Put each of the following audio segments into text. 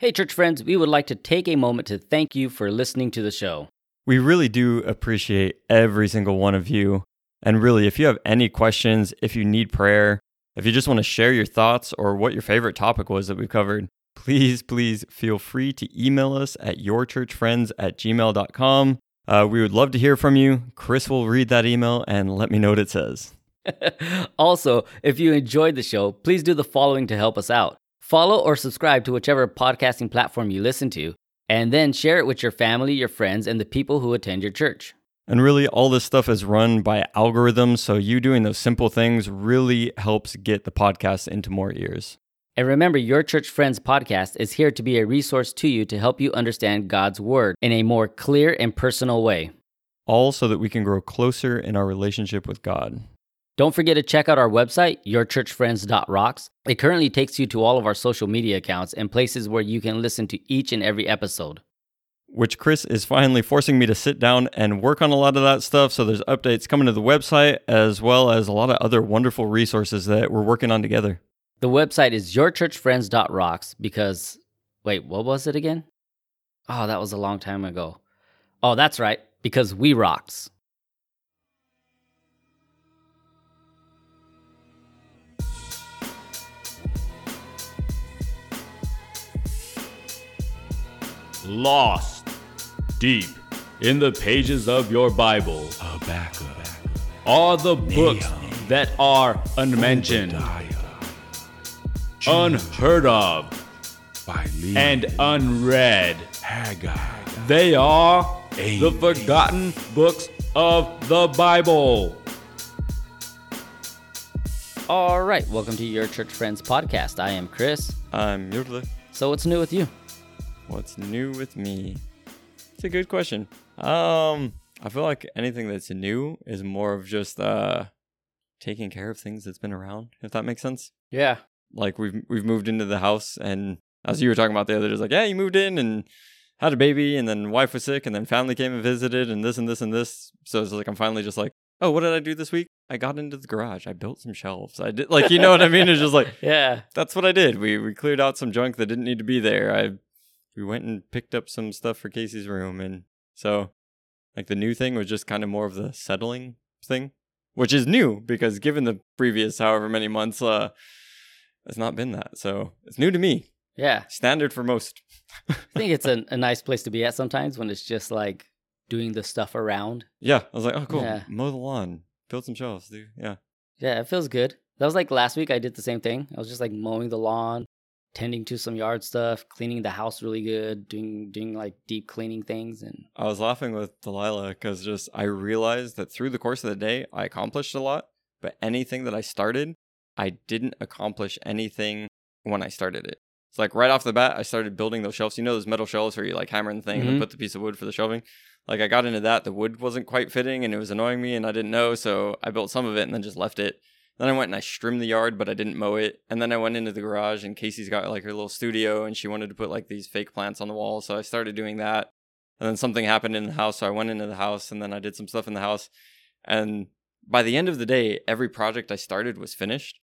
Hey, church friends, we would like to take a moment to thank you for listening to the show. We really do appreciate every single one of you. And really, if you have any questions, if you need prayer, if you just want to share your thoughts or what your favorite topic was that we covered, please feel free to email us at yourchurchfriends@gmail.com. We would love to hear from you. Chris will read that email and let me know what it says. Also, if you enjoyed the show, please do the following to help us out. Follow or subscribe to whichever podcasting platform you listen to, and then share it with your family, your friends, and the people who attend your church. And really, all this stuff is run by algorithms, so you doing those simple things really helps get the podcast into more ears. And remember, Your Church Friends podcast is here to be a resource to you to help you understand God's Word in a more clear and personal way. All so that we can grow closer in our relationship with God. Don't forget to check out our website, yourchurchfriends.rocks. It currently takes you to all of our social media accounts and places where you can listen to each and every episode. Which Chris is finally forcing me to sit down and work on a lot of that stuff. So there's updates coming to the website as well as a lot of other wonderful resources that we're working on together. The website is yourchurchfriends.rocks because, wait, what was it again? Oh, that was a long time ago. Oh, that's right, because we rocks. Lost deep in the pages of your Bible are the books that are unmentioned, unheard of, and unread. They are the forgotten books of the Bible. All right, welcome to Your Church Friends podcast. I am Chris. I'm Yurtla. So what's new with you? What's new with me? It's a good question. I feel like anything that's new is more of just taking care of things that's been around, if that makes sense. Yeah. Like we've moved into the house, and as you were talking about the other day, it's like, yeah, you moved in and had a baby, and then wife was sick, and then family came and visited, and this and this and this. So it's like I'm finally just like, oh, what did I do this week? I got into the garage. I built some shelves. I did, like, you know what I mean? It's just like, yeah, that's what I did. We cleared out some junk that didn't need to be there. We went and picked up some stuff for Casey's room, and so like the new thing was just kind of more of the settling thing, which is new because given the previous however many months, it's not been that. So it's new to me. Yeah. Standard for most. I think it's a nice place to be at sometimes when it's just like doing the stuff around. Yeah. I was like, oh, cool. Yeah. Mow the lawn. Build some shelves, dude. Yeah. Yeah, it feels good. That was like last week I did the same thing. I was just like mowing the lawn, tending to some yard stuff, cleaning the house really good, doing like deep cleaning things. And I was laughing with Delilah because just I realized that through the course of the day, I accomplished a lot, but anything that I started, I didn't accomplish anything when I started it. It's like right off the bat, I started building those shelves. You know those metal shelves where you like hammer the thing and then put the piece of wood for the shelving? Like I got into that. The wood wasn't quite fitting and it was annoying me and I didn't know. So I built some of it and then just left it. Then I went and I trimmed the yard, but I didn't mow it. And then I went into the garage and Casey's got like her little studio and she wanted to put like these fake plants on the wall. So I started doing that. And then something happened in the house. So I went into the house and then I did some stuff in the house. And by the end of the day, every project I started was finished.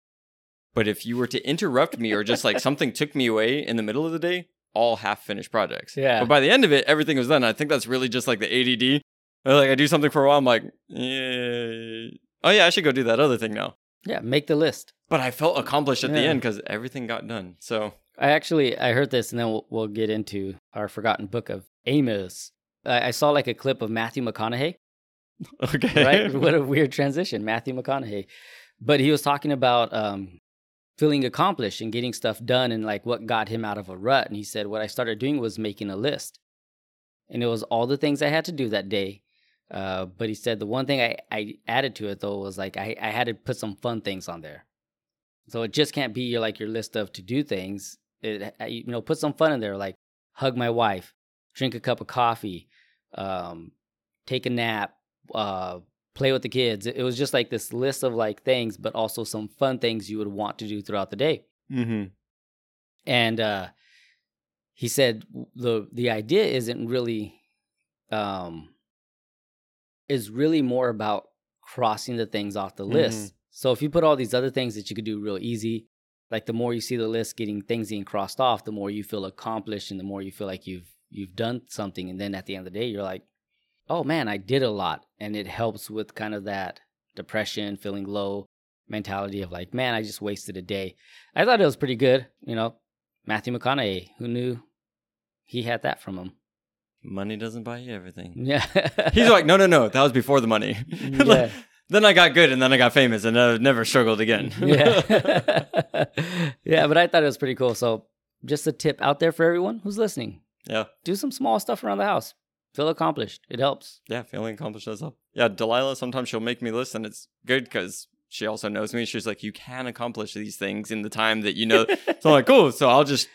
But if you were to interrupt me or just like something took me away in the middle of the day, all half finished projects. Yeah. But by the end of it, everything was done. I think that's really just like the ADD. Like I do something for a while. I'm like, yeah. Oh yeah, I should go do that other thing now. Yeah, make the list. But I felt accomplished at the end because everything got done. So I heard this, and then we'll get into our forgotten book of Amos. I saw like a clip of Matthew McConaughey. Okay. Right? What a weird transition, Matthew McConaughey. But he was talking about feeling accomplished and getting stuff done and like what got him out of a rut. And he said, what I started doing was making a list. And it was all the things I had to do that day. But he said the one thing I added to it, though, was like I had to put some fun things on there. So it just can't be your list of to-do things. Put some fun in there, like hug my wife, drink a cup of coffee, take a nap, play with the kids. It was just like this list of like things, but also some fun things you would want to do throughout the day. Mm-hmm. And he said the idea isn't really... is really more about crossing the things off the list. Mm-hmm. So if you put all these other things that you could do real easy, like the more you see the list getting things being crossed off, the more you feel accomplished and the more you feel like you've done something. And then at the end of the day, you're like, oh man, I did a lot. And it helps with kind of that depression, feeling low mentality of like, man, I just wasted a day. I thought it was pretty good. You know, Matthew McConaughey, who knew he had that from him? Money doesn't buy you everything. Yeah. He's like, no, that was before the money. Yeah. Like, then I got good and then I got famous and I never struggled again. Yeah. Yeah, but I thought it was pretty cool. So just a tip out there for everyone who's listening. Yeah. Do some small stuff around the house. Feel accomplished. It helps. Yeah, feeling accomplished does help. Yeah, Delilah, sometimes she'll make me list, and it's good because she also knows me. She's like, you can accomplish these things in the time that you know. So I'm like, cool. So I'll just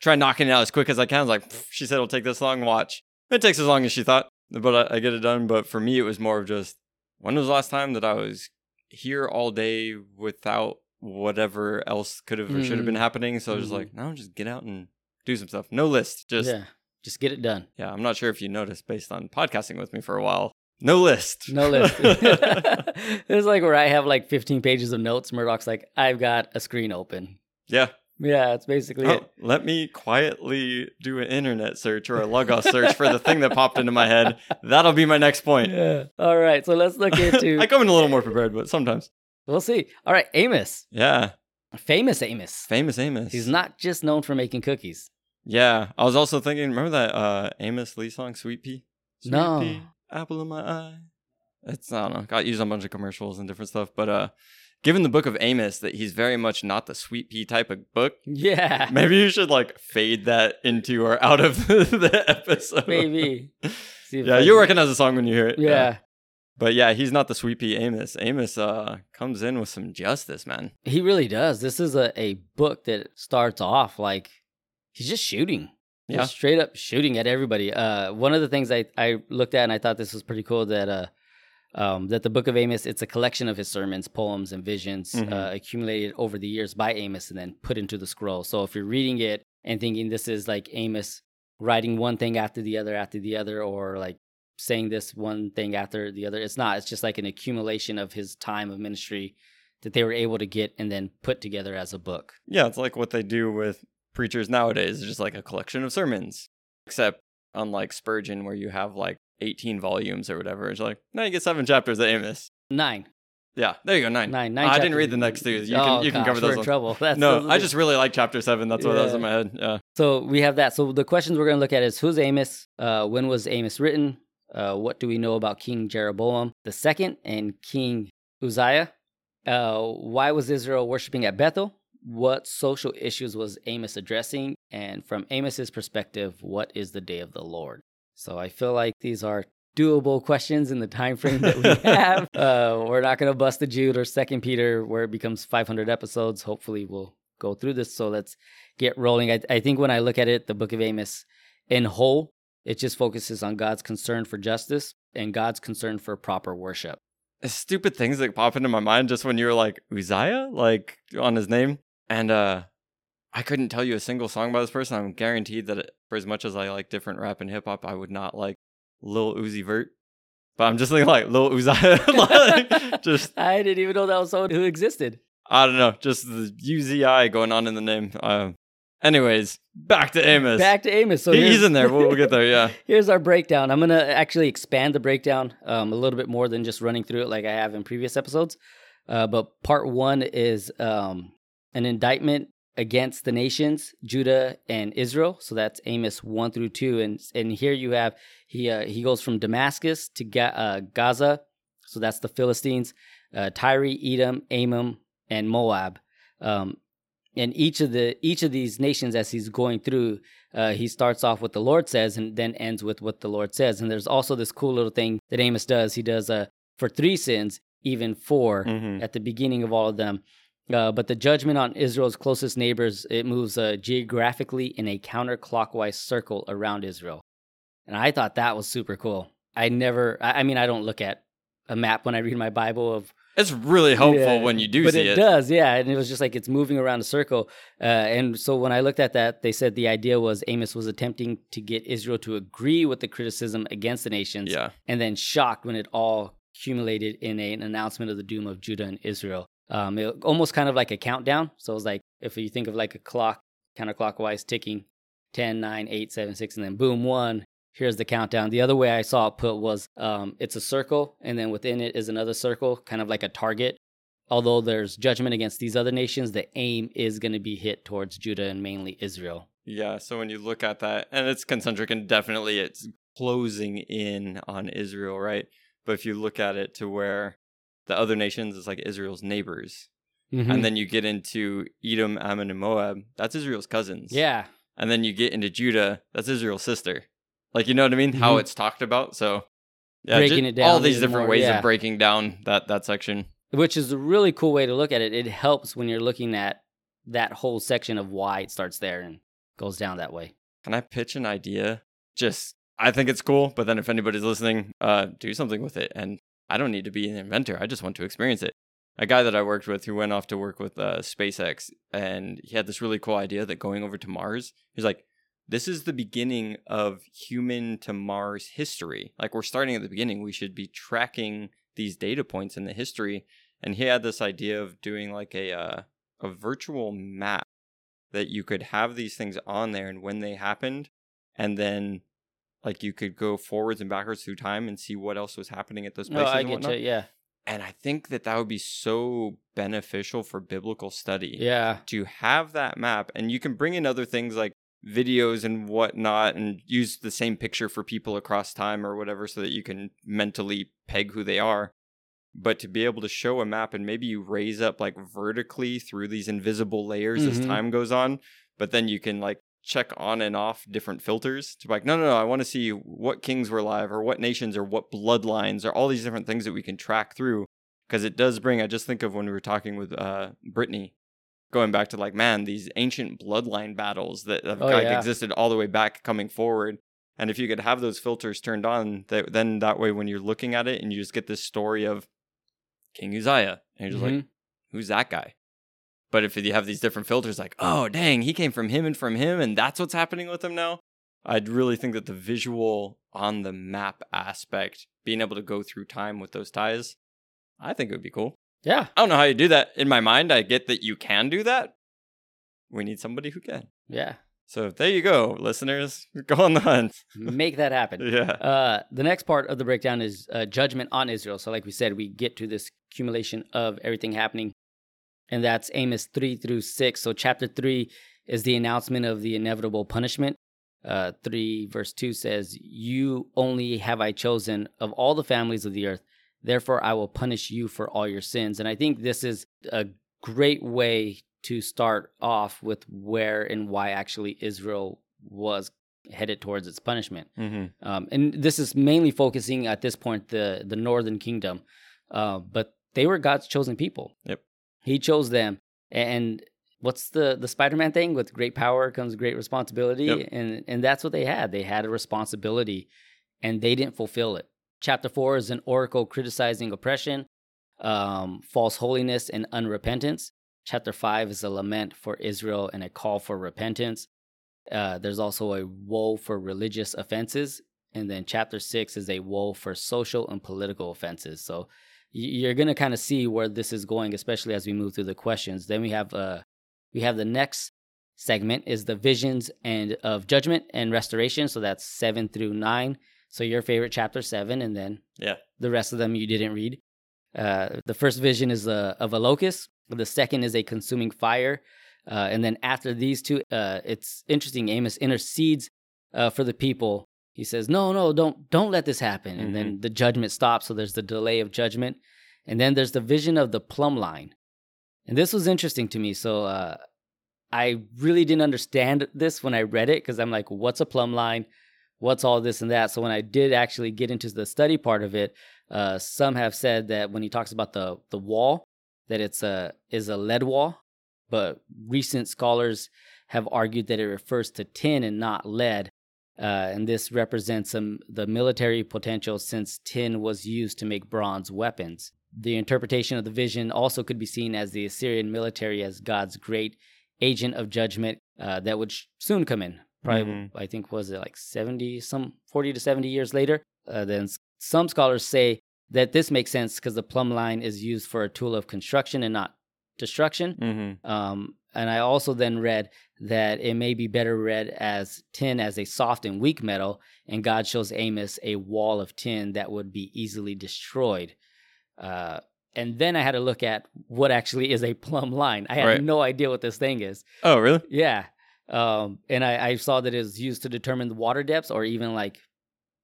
try knocking it out as quick as I can. I was like, she said it'll take this long. Watch. It takes as long as she thought, but I get it done. But for me, it was more of just, when was the last time that I was here all day without whatever else could have or should have been happening? So I was just like, no, just get out and do some stuff. No list. Just get it done. Yeah, I'm not sure if you noticed based on podcasting with me for a while. No list. It's like where I have like 15 pages of notes. Murdoch's like, I've got a screen open. Yeah. Yeah, that's basically it. Let me quietly do an internet search or a Logos search for the thing that popped into my head. That'll be my next point. Yeah. All right, so let's look into... I come in a little more prepared, but sometimes. We'll see. All right, Amos. Yeah. Famous Amos. He's not just known for making cookies. Yeah, I was also thinking, remember that Amos Lee song, Sweet Pea? Sweet Pea, apple in my eye. It's, I don't know, got used on a bunch of commercials and different stuff, but given the book of Amos that he's very much not the Sweet Pea type of book. Yeah. Maybe you should like fade that into or out of the episode. Maybe. Yeah, you recognize the song when you hear it. Yeah. But yeah, he's not the Sweet Pea Amos. Amos comes in with some justice, man. He really does. This is a book that starts off like, he's just shooting. Yeah. Just straight up shooting at everybody. One of the things I looked at and I thought this was pretty cool that the book of Amos, it's a collection of his sermons, poems, and visions accumulated over the years by Amos and then put into the scroll. So if you're reading it and thinking this is like Amos writing one thing after the other, or like saying this one thing after the other, it's not. It's just like an accumulation of his time of ministry that they were able to get and then put together as a book. Yeah, it's like what they do with preachers nowadays, just like a collection of sermons, except unlike Spurgeon where you have like 18 volumes or whatever, it's like now you get 7 chapters of Amos. 9. Yeah, there you go. 9 I didn't read the next two. You can cover those. We're in trouble. I just really like chapter 7. That's what that was in my head. Yeah. So we have that. So the questions we're going to look at is, who's Amos? When was Amos written? What do we know about King Jeroboam II and King Uzziah? Why was Israel worshiping at Bethel? What social issues was Amos addressing? And from Amos's perspective, what is the day of the Lord? So I feel like these are doable questions in the time frame that we have. We're not going to bust a Jude or 2 Peter where it becomes 500 episodes. Hopefully we'll go through this. So let's get rolling. I think when I look at it, the book of Amos in whole, it just focuses on God's concern for justice and God's concern for proper worship. Stupid things that pop into my mind just when you were like, Uzziah? Like on his name? And I couldn't tell you a single song by this person. I'm guaranteed that for as much as I like different rap and hip hop, I would not like Lil Uzi Vert. But I'm just thinking like Lil Uzziah. Like, just I didn't even know that was someone who existed. I don't know. Just the Uzi going on in the name. Anyways, back to Amos. So he's in there. We'll get there. Yeah. Here's our breakdown. I'm gonna actually expand the breakdown a little bit more than just running through it like I have in previous episodes. But part one is an indictment against the nations, Judah and Israel. So that's Amos 1-2, and here you have he goes from Damascus to Gaza. So that's the Philistines, Tyre, Edom, Ammon, and Moab. And each of these nations, as he's going through, he starts off with the Lord says, and then ends with what the Lord says. And there's also this cool little thing that Amos does. He does for 3 sins, even 4 at the beginning of all of them. But the judgment on Israel's closest neighbors, it moves geographically in a counterclockwise circle around Israel. And I thought that was super cool. I don't look at a map when I read my Bible. It's really helpful when you do see it. But it does, yeah. And it was just like it's moving around a circle. And so when I looked at that, they said the idea was Amos was attempting to get Israel to agree with the criticism against the nations and then shocked when it all accumulated in an announcement of the doom of Judah and Israel. It almost kind of like a countdown. So it was like, if you think of like a clock counterclockwise ticking, 10, 9, 8, 7, 6, and then boom, 1, here's the countdown. The other way I saw it put was it's a circle, and then within it is another circle, kind of like a target. Although there's judgment against these other nations, the aim is going to be hit towards Judah and mainly Israel. Yeah, so when you look at that, and it's concentric, and definitely it's closing in on Israel, right? But if you look at it to where the other nations is like Israel's neighbors, mm-hmm. and then you get into Edom, Ammon, and Moab, that's Israel's cousins. Yeah. And then you get into Judah, that's Israel's sister. Like, you know what I mean? Mm-hmm. How it's talked about, so... Yeah, breaking it down. All these different ways of breaking down that section. Which is a really cool way to look at it. It helps when you're looking at that whole section of why it starts there and goes down that way. Can I pitch an idea? I think it's cool, but then if anybody's listening, do something with it. And I don't need to be an inventor. I just want to experience it. A guy that I worked with who went off to work with SpaceX, and he had this really cool idea that going over to Mars, he's like, this is the beginning of human to Mars history. Like, we're starting at the beginning. We should be tracking these data points in the history. And he had this idea of doing like a virtual map that you could have these things on there and when they happened, and then like you could go forwards and backwards through time and see what else was happening at those places. I get you, yeah. And I think that would be so beneficial for biblical study. Yeah. To have that map, and you can bring in other things like videos and whatnot and use the same picture for people across time or whatever so that you can mentally peg who they are. But to be able to show a map, and maybe you raise up like vertically through these invisible layers mm-hmm. as time goes on, but then you can like check on and off different filters to be like, no, I want to see what kings were alive or what nations or what bloodlines or all these different things that we can track through. Because it does bring, I just think of when we were talking with Brittany, going back to like, man, these ancient bloodline battles that have existed all the way back coming forward. And if you could have those filters turned on, then that way when you're looking at it and you just get this story of King Uzziah, and you're just mm-hmm. like, who's that guy? But if you have these different filters, like, oh, dang, he came from him, and that's what's happening with him now. I'd really think that the visual on the map aspect, being able to go through time with those ties, I think it would be cool. Yeah. I don't know how you do that. In my mind, I get that you can do that. We need somebody who can. Yeah. So there you go, listeners. Go on the hunt. Make that happen. Yeah. The next part of the breakdown is judgment on Israel. So like we said, we get to this accumulation of everything happening. And that's Amos 3 through 6. So chapter 3 is the announcement of the inevitable punishment. 3 verse 2 says, "You only have I chosen of all the families of the earth. Therefore, I will punish you for all your sins." And I think this is a great way to start off with where and why actually Israel was headed towards its punishment. Mm-hmm. And this is mainly focusing at this point the northern kingdom. But they were God's chosen people. Yep. He chose them. And what's the Spider-Man thing? With great power comes great responsibility. Yep. And that's what they had. They had a responsibility, and they didn't fulfill it. Chapter 4 is an oracle criticizing oppression, false holiness, and unrepentance. Chapter 5 is a lament for Israel and a call for repentance. There's also a woe for religious offenses. And then chapter 6 is a woe for social and political offenses. So you're going to kind of see where this is going, especially as we move through the questions. Then we have the next segment is the visions and of judgment and restoration. So that's 7 through 9. So your favorite chapter 7, and then the rest of them you didn't read. The first vision is of a locust. The second is a consuming fire. And then after these two, it's interesting. Amos intercedes for the people. He says, no, don't let this happen. Mm-hmm. And then the judgment stops, so there's the delay of judgment. And then there's the vision of the plumb line. And this was interesting to me. So I really didn't understand this when I read it, because I'm like, what's a plumb line? What's all this and that? So when I did actually get into the study part of it, some have said that when he talks about the wall, that it's a lead wall, but recent scholars have argued that it refers to tin and not lead, and this represents the military potential since tin was used to make bronze weapons. The interpretation of the vision also could be seen as the Assyrian military as God's great agent of judgment that would soon come in. Probably, mm-hmm. I think, was it like 40 to 70 years later? Then some scholars say that this makes sense because the plumb line is used for a tool of construction and not destruction. Mm-hmm. And I also then read that it may be better read as tin as a soft and weak metal, and God shows Amos a wall of tin that would be easily destroyed. And then I had to look at what actually is a plumb line. I had no idea what this thing is. Oh, really? Yeah. And I saw that it was used to determine the water depths, or even like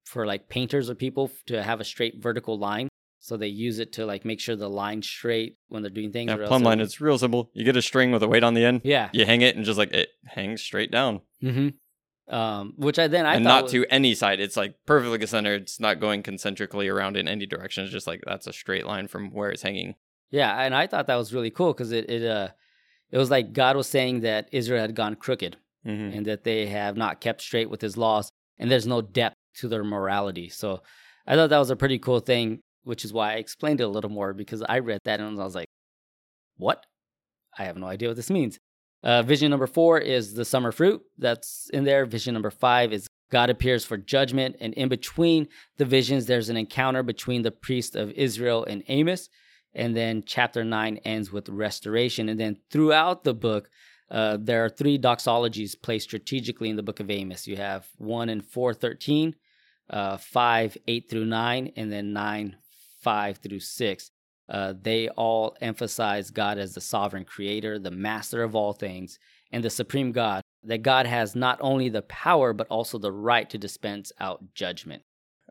for like painters or people to have a straight vertical line. So they use it to like make sure the line's straight when they're doing things. Yeah, plumb line, it's real simple. You get a string with a weight on the end. Yeah. You hang it and just like it hangs straight down. Mm-hmm. Which I then I and thought not was, to any side. It's like perfectly centered. It's not going concentrically around in any direction. It's just like that's a straight line from where it's hanging. Yeah, and I thought that was really cool because it was like God was saying that Israel had gone crooked mm-hmm. and that they have not kept straight with his laws, and there's no depth to their morality. So I thought that was a pretty cool thing, which is why I explained it a little more, because I read that and I was like, what? I have no idea what this means. Vision number 4 is the summer fruit that's in there. Vision number 5 is God appears for judgment. And in between the visions, there's an encounter between the priest of Israel and Amos. And then chapter 9 ends with restoration. And then throughout the book, there are 3 doxologies placed strategically in the book of Amos. You have 1 and 4:13, 5, 8 through 9, and then 9, 5 through 6. They all emphasize God as the sovereign creator, the master of all things, and the supreme God, that God has not only the power, but also the right to dispense out judgment.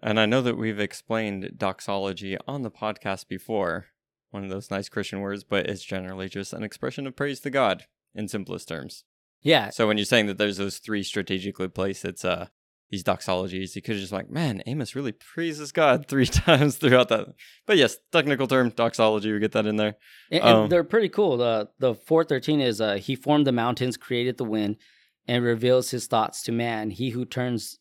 And I know that we've explained doxology on the podcast before, one of those nice Christian words, but it's generally just an expression of praise to God in simplest terms. Yeah. So when you're saying that there's those 3 strategically placed, it's these doxologies, you could just like, man, Amos really praises God 3 times throughout that. But yes, technical term, doxology, we get that in there. And they're pretty cool. The 4:13 is, he formed the mountains, created the wind, and reveals his thoughts to man. He who turns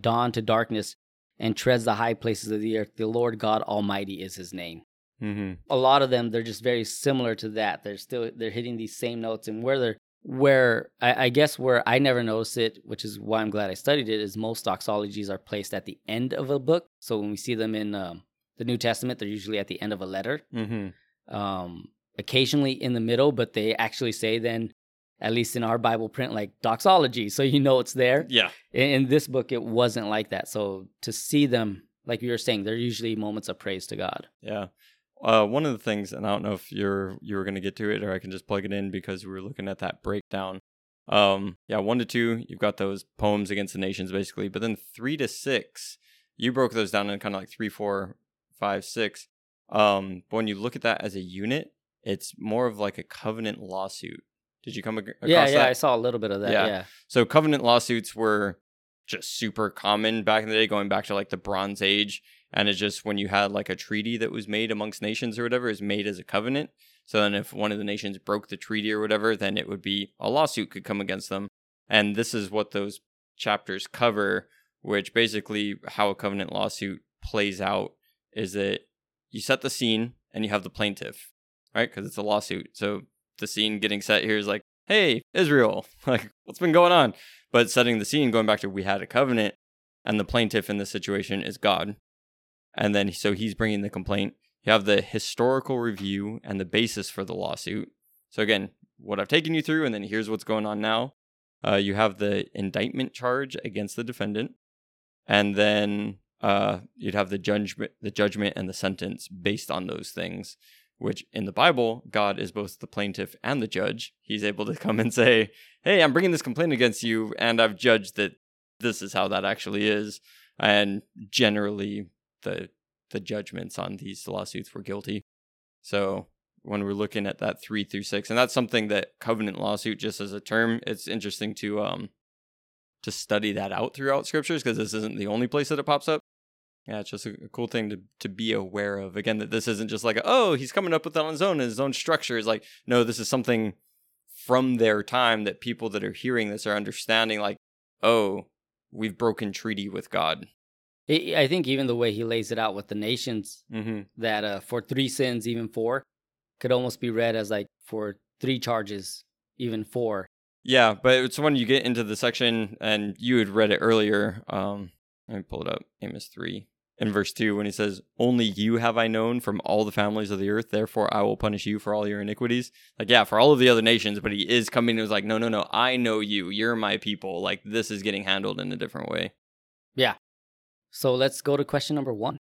dawn to darkness and treads the high places of the earth. The Lord God Almighty is his name. Mm-hmm. A lot of them, they're just very similar to that. They're hitting these same notes, and where I never noticed it, which is why I'm glad I studied it, is most doxologies are placed at the end of a book. So when we see them in the New Testament, they're usually at the end of a letter, mm-hmm. Occasionally in the middle, but they actually say then, at least in our Bible print, like doxology. So you know it's there. Yeah. In this book, it wasn't like that. So to see them, like you were saying, they're usually moments of praise to God. Yeah. One of the things, and I don't know if you were going to get to it, or I can just plug it in because we were looking at that breakdown. 1 to 2, you've got those poems against the nations, basically. But then 3 to 6, you broke those down in kind of like 3, 4, 5, 6. But when you look at that as a unit, it's more of like a covenant lawsuit. Did you come across that? Yeah, I saw a little bit of that, yeah. So covenant lawsuits were just super common back in the day, going back to like the Bronze Age. And it's just when you had like a treaty that was made amongst nations or whatever, is made as a covenant. So then if one of the nations broke the treaty or whatever, then it would be a lawsuit could come against them. And this is what those chapters cover, which basically how a covenant lawsuit plays out is that you set the scene and you have the plaintiff, right? Because it's a lawsuit. So the scene getting set here is like, hey, Israel, like what's been going on? But setting the scene, going back to we had a covenant, and the plaintiff in this situation is God. And then, so he's bringing the complaint. You have the historical review and the basis for the lawsuit. So again, what I've taken you through, and then here's what's going on now. You have the indictment charge against the defendant. And then you'd have the judgment and the sentence based on those things, which in the Bible, God is both the plaintiff and the judge. He's able to come and say, hey, I'm bringing this complaint against you, and I've judged that this is how that actually is. And generally, the judgments on these lawsuits were guilty. So when we're looking at that 3 through 6, and that's something that covenant lawsuit, just as a term, it's interesting to study that out throughout scriptures, because this isn't the only place that it pops up. Yeah, it's just a cool thing to be aware of. Again, that this isn't just like, oh, he's coming up with that on his own, and his own structure is like, no, this is something from their time that people that are hearing this are understanding, like, oh, we've broken treaty with God. I think even the way he lays it out with the nations, mm-hmm. that for 3 sins, even 4, could almost be read as like for 3 charges, even 4. Yeah, but it's when you get into the section, and you had read it earlier. Let me pull it up. Amos 3. in verse 2 when he says, only you have I known from all the families of the earth, therefore I will punish you for all your iniquities. Like, yeah, for all of the other nations, but he is coming and was like, no, I know you. You're my people. Like, this is getting handled in a different way. Yeah. So let's go to question number 1.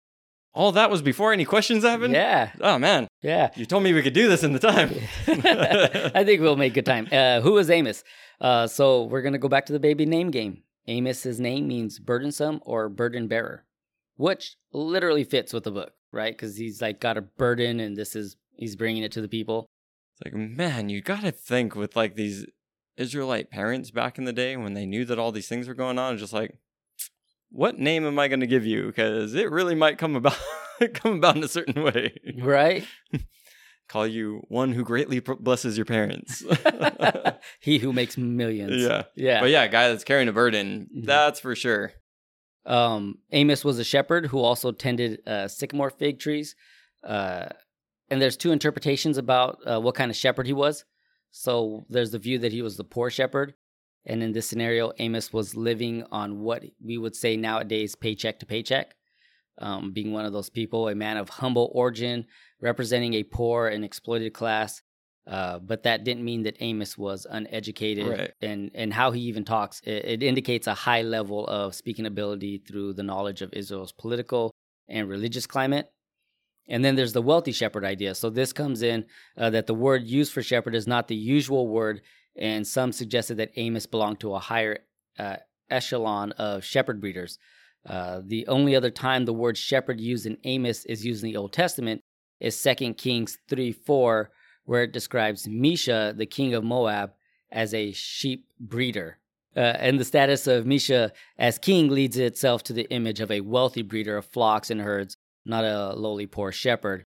All that was before any questions happened? Yeah. Oh, man. Yeah. You told me we could do this in the time. I think we'll make good time. Who was Amos? So we're going to go back to the baby name game. Amos's name means burdensome or burden bearer, which literally fits with the book, right? Because he's like got a burden and he's bringing it to the people. It's like, man, you got to think with like these Israelite parents back in the day when they knew that all these things were going on, just like, what name am I going to give you? Because it really might come about in a certain way. Right? Call you one who greatly blesses your parents. He who makes millions. Yeah. But yeah, a guy that's carrying a burden, that's for sure. Amos was a shepherd who also tended sycamore fig trees. And there's 2 interpretations about what kind of shepherd he was. So there's the view that he was the poor shepherd. And in this scenario, Amos was living on what we would say nowadays paycheck to paycheck, being one of those people, a man of humble origin, representing a poor and exploited class. But that didn't mean that Amos was uneducated. Right. And how he even talks, it indicates a high level of speaking ability through the knowledge of Israel's political and religious climate. And then there's the wealthy shepherd idea. So this comes in that the word used for shepherd is not the usual word. And some suggested that Amos belonged to a higher echelon of shepherd breeders. The only other time the word shepherd used in Amos is used in the Old Testament is 2 Kings 3:4, where it describes Mesha, the king of Moab, as a sheep breeder. And the status of Mesha as king leads itself to the image of a wealthy breeder of flocks and herds, not a lowly poor shepherd.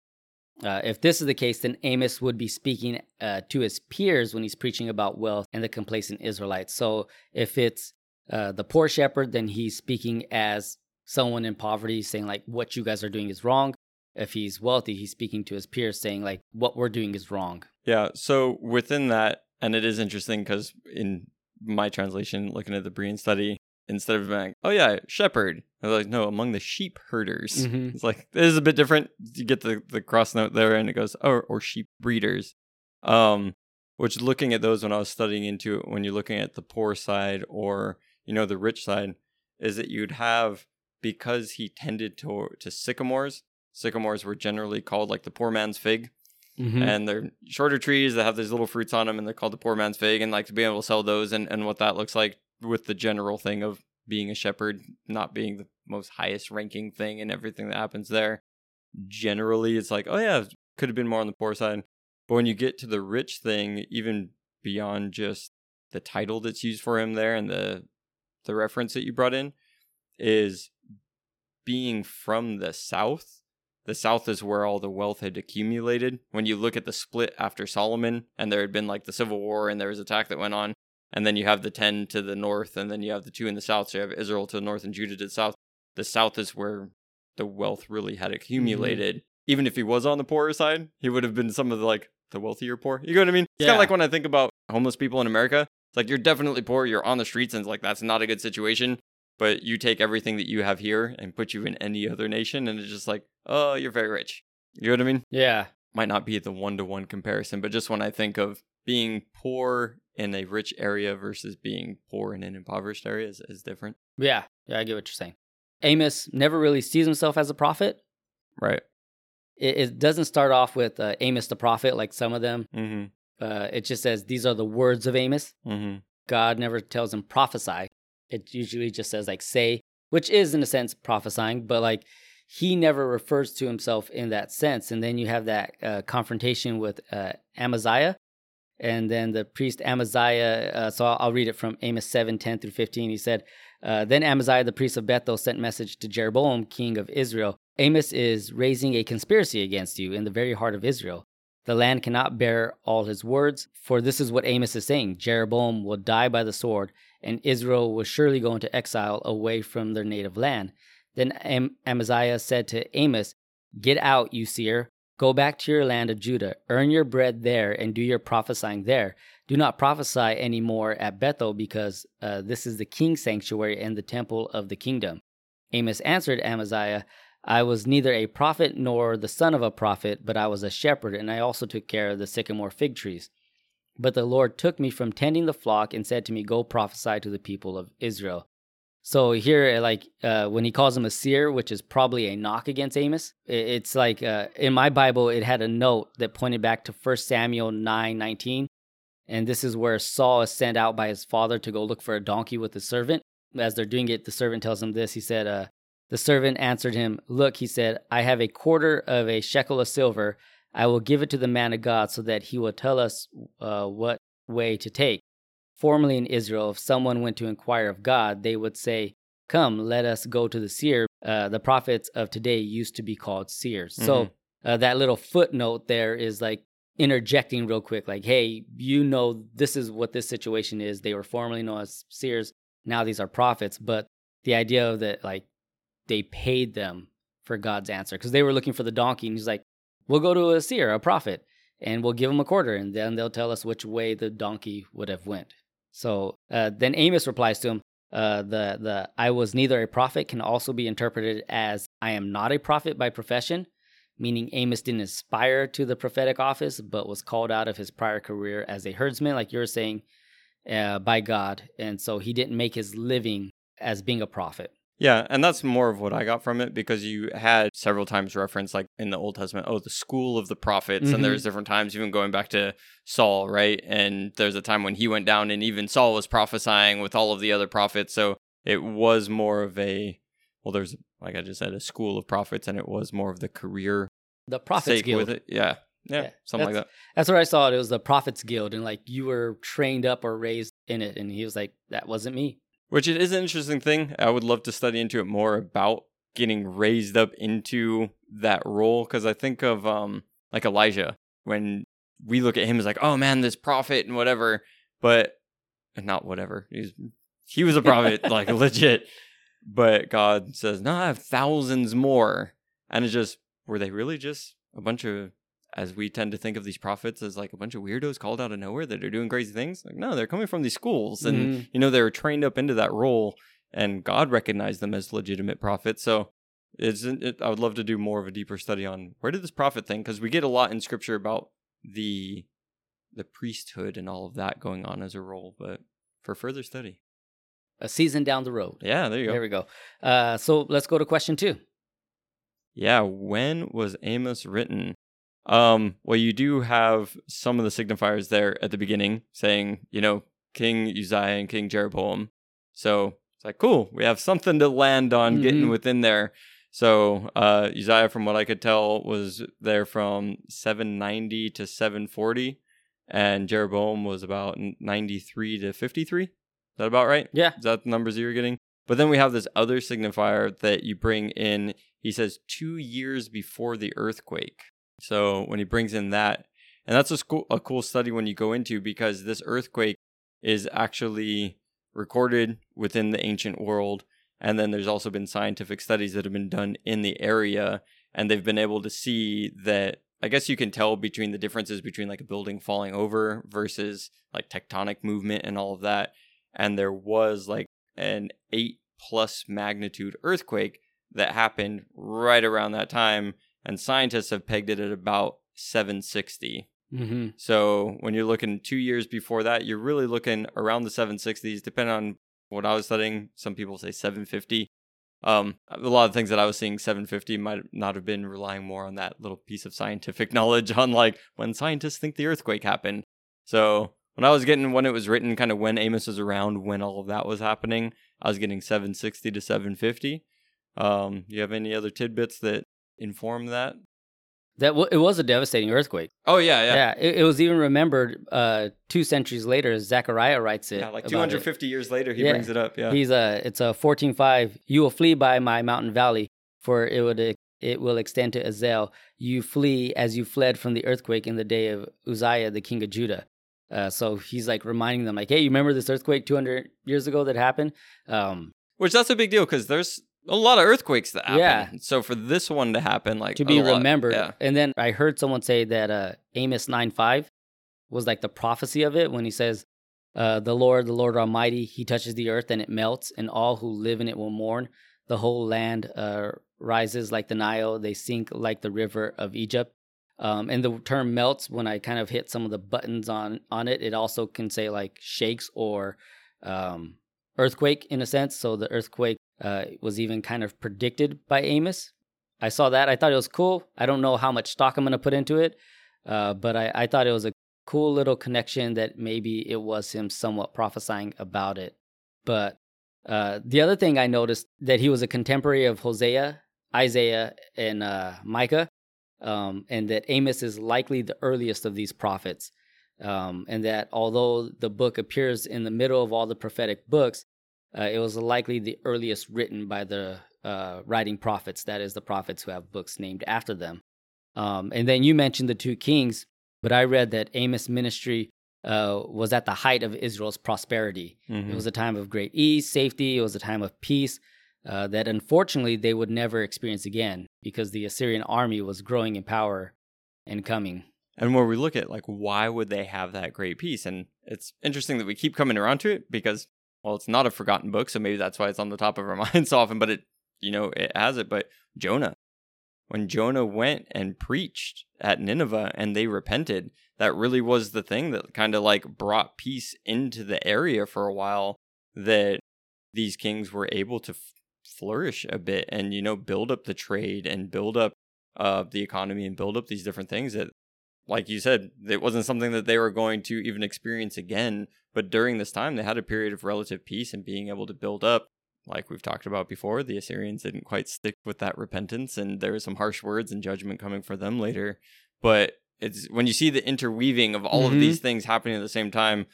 If this is the case, then Amos would be speaking to his peers when he's preaching about wealth and the complacent Israelites. So if it's the poor shepherd, then he's speaking as someone in poverty, saying like, what you guys are doing is wrong. If he's wealthy, he's speaking to his peers, saying like, what we're doing is wrong. Yeah, so within that, and it is interesting because in my translation, looking at the Berean study, instead of being like, oh yeah, shepherd, I was like, no, among the sheep herders. Mm-hmm. It's like, this is a bit different. You get the cross note there and it goes, oh, or sheep breeders. Which looking at those when I was studying into it, when you're looking at the poor side or, you know, the rich side, is that you'd have, because he tended to sycamores, sycamores were generally called like the poor man's fig. Mm-hmm. And they're shorter trees that have these little fruits on them and they're called the poor man's fig, and like to be able to sell those and what that looks like with the general thing of being a shepherd, not being the most highest ranking thing and everything that happens there. Generally, it's like, oh yeah, could have been more on the poor side. But when you get to the rich thing, even beyond just the title that's used for him there and the reference that you brought in, is being from the south. The south is where all the wealth had accumulated. When you look at the split after Solomon, and there had been like the Civil War and there was attack that went on, and then you have the 10 to the north, and then you have the 2 in the south. So you have Israel to the north and Judah to the south. The south is where the wealth really had accumulated. Mm-hmm. Even if he was on the poorer side, he would have been some of the, like, the wealthier poor. You know what I mean? It's kind of like when I think about homeless people in America. It's like, you're definitely poor. You're on the streets, and it's like, that's not a good situation. But you take everything that you have here and put you in any other nation, and it's just like, oh, you're very rich. You know what I mean? Yeah. Might not be the one-to-one comparison, but just when I think of being poor in a rich area versus being poor in an impoverished area is different. Yeah, I get what you're saying. Amos never really sees himself as a prophet. Right. It doesn't start off with Amos the prophet like some of them. Mm-hmm. It just says, these are the words of Amos. Mm-hmm. God never tells him prophesy. It usually just says like say, which is in a sense prophesying, but like he never refers to himself in that sense. And then you have that confrontation with Amaziah. And then the priest Amaziah, so I'll read it from Amos 7:10 through 15. He said, then Amaziah, the priest of Bethel, sent message to Jeroboam, king of Israel. Amos is raising a conspiracy against you in the very heart of Israel. The land cannot bear all his words, for this is what Amos is saying. Jeroboam will die by the sword, and Israel will surely go into exile away from their native land. Then Amaziah said to Amos, get out, you seer. Go back to your land of Judah, earn your bread there, and do your prophesying there. Do not prophesy anymore at Bethel, because this is the king's sanctuary and the temple of the kingdom. Amos answered Amaziah, I was neither a prophet nor the son of a prophet, but I was a shepherd, and I also took care of the sycamore fig trees. But the Lord took me from tending the flock and said to me, go prophesy to the people of Israel. So here, when he calls him a seer, which is probably a knock against Amos, it's like, in my Bible, it had a note that pointed back to 1 Samuel 9:19. And this is where Saul is sent out by his father to go look for a donkey with the servant. As they're doing it, the servant tells him this. He said, the servant answered him, look, he said, I have a quarter of a shekel of silver. I will give it to the man of God so that he will tell us what way to take. Formerly in Israel, if someone went to inquire of God, they would say, come, let us go to the seer. The prophets of today used to be called seers. Mm-hmm. So that little footnote there is like interjecting real quick, like, hey, you know, this is what this situation is. They were formerly known as seers. Now these are prophets. But the idea of that, like, they paid them for God's answer because they were looking for the donkey. And he's like, we'll go to a seer, a prophet, and we'll give them a quarter, and then they'll tell us which way the donkey would have went. So then Amos replies to him, the I was neither a prophet can also be interpreted as I am not a prophet by profession, meaning Amos didn't aspire to the prophetic office, but was called out of his prior career as a herdsman, like you were saying, by God. And so he didn't make his living as being a prophet. Yeah, and that's more of what I got from it, because you had several times reference, like in the Old Testament, the school of the prophets, mm-hmm. and there's different times, even going back to Saul, right? And there's a time when he went down and even Saul was prophesying with all of the other prophets, so it was more of a, there's, like I just said, a school of prophets, and it was more of the career. The Prophets Guild. With it. Yeah, something like that. That's what I saw, it was the Prophets Guild, and like you were trained up or raised in it, and he was like, that wasn't me. Which is an interesting thing. I would love to study into it more about getting raised up into that role. Because I think of like Elijah, when we look at him as like, oh man, this prophet and whatever. But not whatever. He was a prophet, like legit. But God says, no, I have thousands more. And it's just, were they really just a bunch of, as we tend to think of these prophets as like a bunch of weirdos called out of nowhere that are doing crazy things? Like, no, they're coming from these schools. And, they were trained up into that role, and God recognized them as legitimate prophets. So I would love to do more of a deeper study on where did this prophet thing, because we get a lot in scripture about the priesthood and all of that going on as a role, but for further study. A season down the road. Yeah, there you go. There we go. So let's go to question 2. Yeah, when was Amos written? Well, you do have some of the signifiers there at the beginning saying, King Uzziah and King Jeroboam. So it's like, cool, we have something to land on getting within there. So Uzziah, from what I could tell, was there from 790 to 740. And Jeroboam was about 93 to 53. Is that about right? Yeah. Is that the numbers you were getting? But then we have this other signifier that you bring in. He says 2 years before the earthquake. So when he brings in that, and that's a cool study when you go into, because this earthquake is actually recorded within the ancient world. And then there's also been scientific studies that have been done in the area. And they've been able to see that, I guess you can tell between the differences between like a building falling over versus like tectonic movement and all of that. And there was like an 8+ magnitude earthquake that happened right around that time. And scientists have pegged it at about 760. Mm-hmm. So when you're looking 2 years before that, you're really looking around the 760s, depending on what I was studying. Some people say 750. A lot of things that I was seeing, 750 might not have been relying more on that little piece of scientific knowledge on like when scientists think the earthquake happened. So when I was getting when it was written, kind of when Amos was around, when all of that was happening, I was getting 760 to 750. You have any other tidbits that inform that? It was a devastating earthquake. Oh, yeah. It was even remembered 2 centuries later, as Zechariah writes it. Yeah, like 250 years later, he brings it up. Yeah, it's a 14:5. You will flee by my mountain valley, for it will extend to Azel. You flee as you fled from the earthquake in the day of Uzziah, the king of Judah. So he's like reminding them, like, hey, you remember this earthquake 200 years ago that happened? Which that's a big deal, because there's a lot of earthquakes that happen. Yeah. So for this one to happen, like to be remembered. Yeah. And then I heard someone say that Amos 9:5 was like the prophecy of it when he says, the Lord Almighty, he touches the earth and it melts, and all who live in it will mourn. The whole land rises like the Nile. They sink like the river of Egypt. And the term melts, when I kind of hit some of the buttons on it, it also can say like shakes or earthquake in a sense. So the earthquake was even kind of predicted by Amos. I saw that. I thought it was cool. I don't know how much stock I'm going to put into it, but I thought it was a cool little connection that maybe it was him somewhat prophesying about it. But the other thing I noticed, that he was a contemporary of Hosea, Isaiah, and Micah. And that Amos is likely the earliest of these prophets, and that although the book appears in the middle of all the prophetic books, it was likely the earliest written by the writing prophets, that is, the prophets who have books named after them. And then you mentioned the two kings, but I read that Amos' ministry was at the height of Israel's prosperity. Mm-hmm. It was a time of great ease, safety, it was a time of peace, that unfortunately they would never experience again because the Assyrian army was growing in power and coming. And when we look at, like, why would they have that great peace? And it's interesting that we keep coming around to it because, well, it's not a forgotten book, so maybe that's why it's on the top of our minds so often, but it, you know, it has it. But Jonah, when Jonah went and preached at Nineveh and they repented, that really was the thing that kind of like brought peace into the area for a while, that these kings were able to flourish a bit and, you know, build up the trade and build up the economy and build up these different things that, like you said, it wasn't something that they were going to even experience again. But during this time, they had a period of relative peace and being able to build up. Like we've talked about before, the Assyrians didn't quite stick with that repentance, and there were some harsh words and judgment coming for them later. But it's when you see the interweaving of all of these things happening at the same time.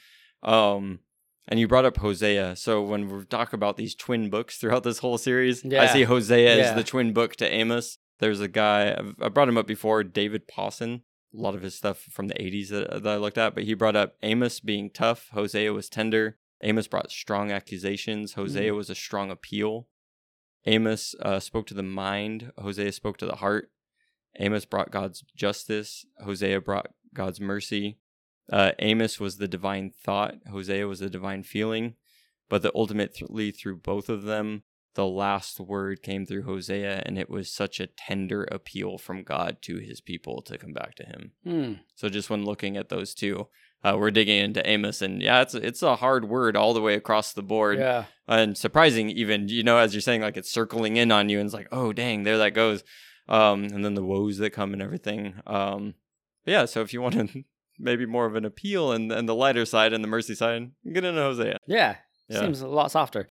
And you brought up Hosea. So when we talk about these twin books throughout this whole series, I see Hosea as the twin book to Amos. There's a guy, I brought him up before, David Pawson. A lot of his stuff from the 80s that I looked at. But he brought up Amos being tough. Hosea was tender. Amos brought strong accusations. Hosea was a strong appeal. Amos spoke to the mind. Hosea spoke to the heart. Amos brought God's justice. Hosea brought God's mercy. Amos was the divine thought. Hosea was the divine feeling. But that ultimately, through both of them, the last word came through Hosea, and it was such a tender appeal from God to his people to come back to him. So just when looking at those two, we're digging into Amos, and it's a hard word all the way across the board. Yeah. And surprising even, you know, as you're saying, like, it's circling in on you, and it's like, oh, dang, there that goes. And then the woes that come and everything. So if you want to... maybe more of an appeal and the lighter side and the mercy side. Get into Hosea. Yeah, seems a lot softer.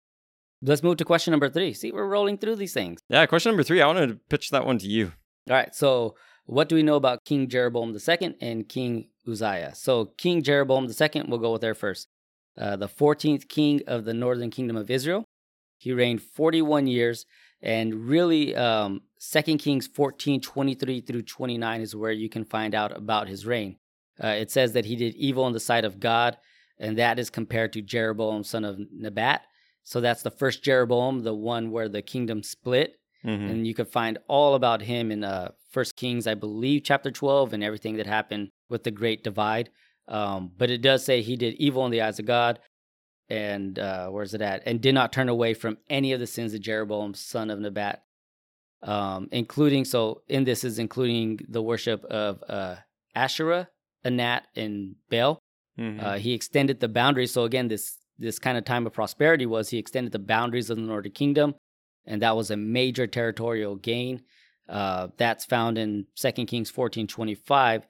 Let's move to question number 3. See, we're rolling through these things. Yeah, question number 3, I wanted to pitch that one to you. All right, so what do we know about King Jeroboam II and King Uzziah? So King Jeroboam II, we'll go with there first. The 14th king of the northern kingdom of Israel. He reigned 41 years, and really 2 Kings 14, 23 through 29 is where you can find out about his reign. It says that he did evil in the sight of God, and that is compared to Jeroboam, son of Nebat. So that's the first Jeroboam, the one where the kingdom split. Mm-hmm. And you can find all about him in 1 Kings, I believe, chapter 12, and everything that happened with the Great Divide. But it does say he did evil in the eyes of God, and where's it at? And did not turn away from any of the sins of Jeroboam, son of Nebat, including the worship of Asherah, Anat, and Baal. Mm-hmm. He extended the boundaries. So again, this kind of time of prosperity was he extended the boundaries of the northern kingdom, and that was a major territorial gain. That's found in 2 Kings 14:25,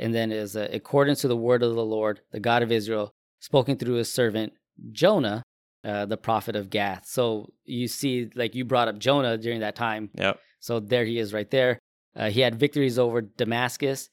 and then is according to the word of the Lord, the God of Israel, spoken through his servant Jonah, the prophet of Gath. So you see, like you brought up Jonah during that time. Yep. So there he is right there. He had victories over Damascus.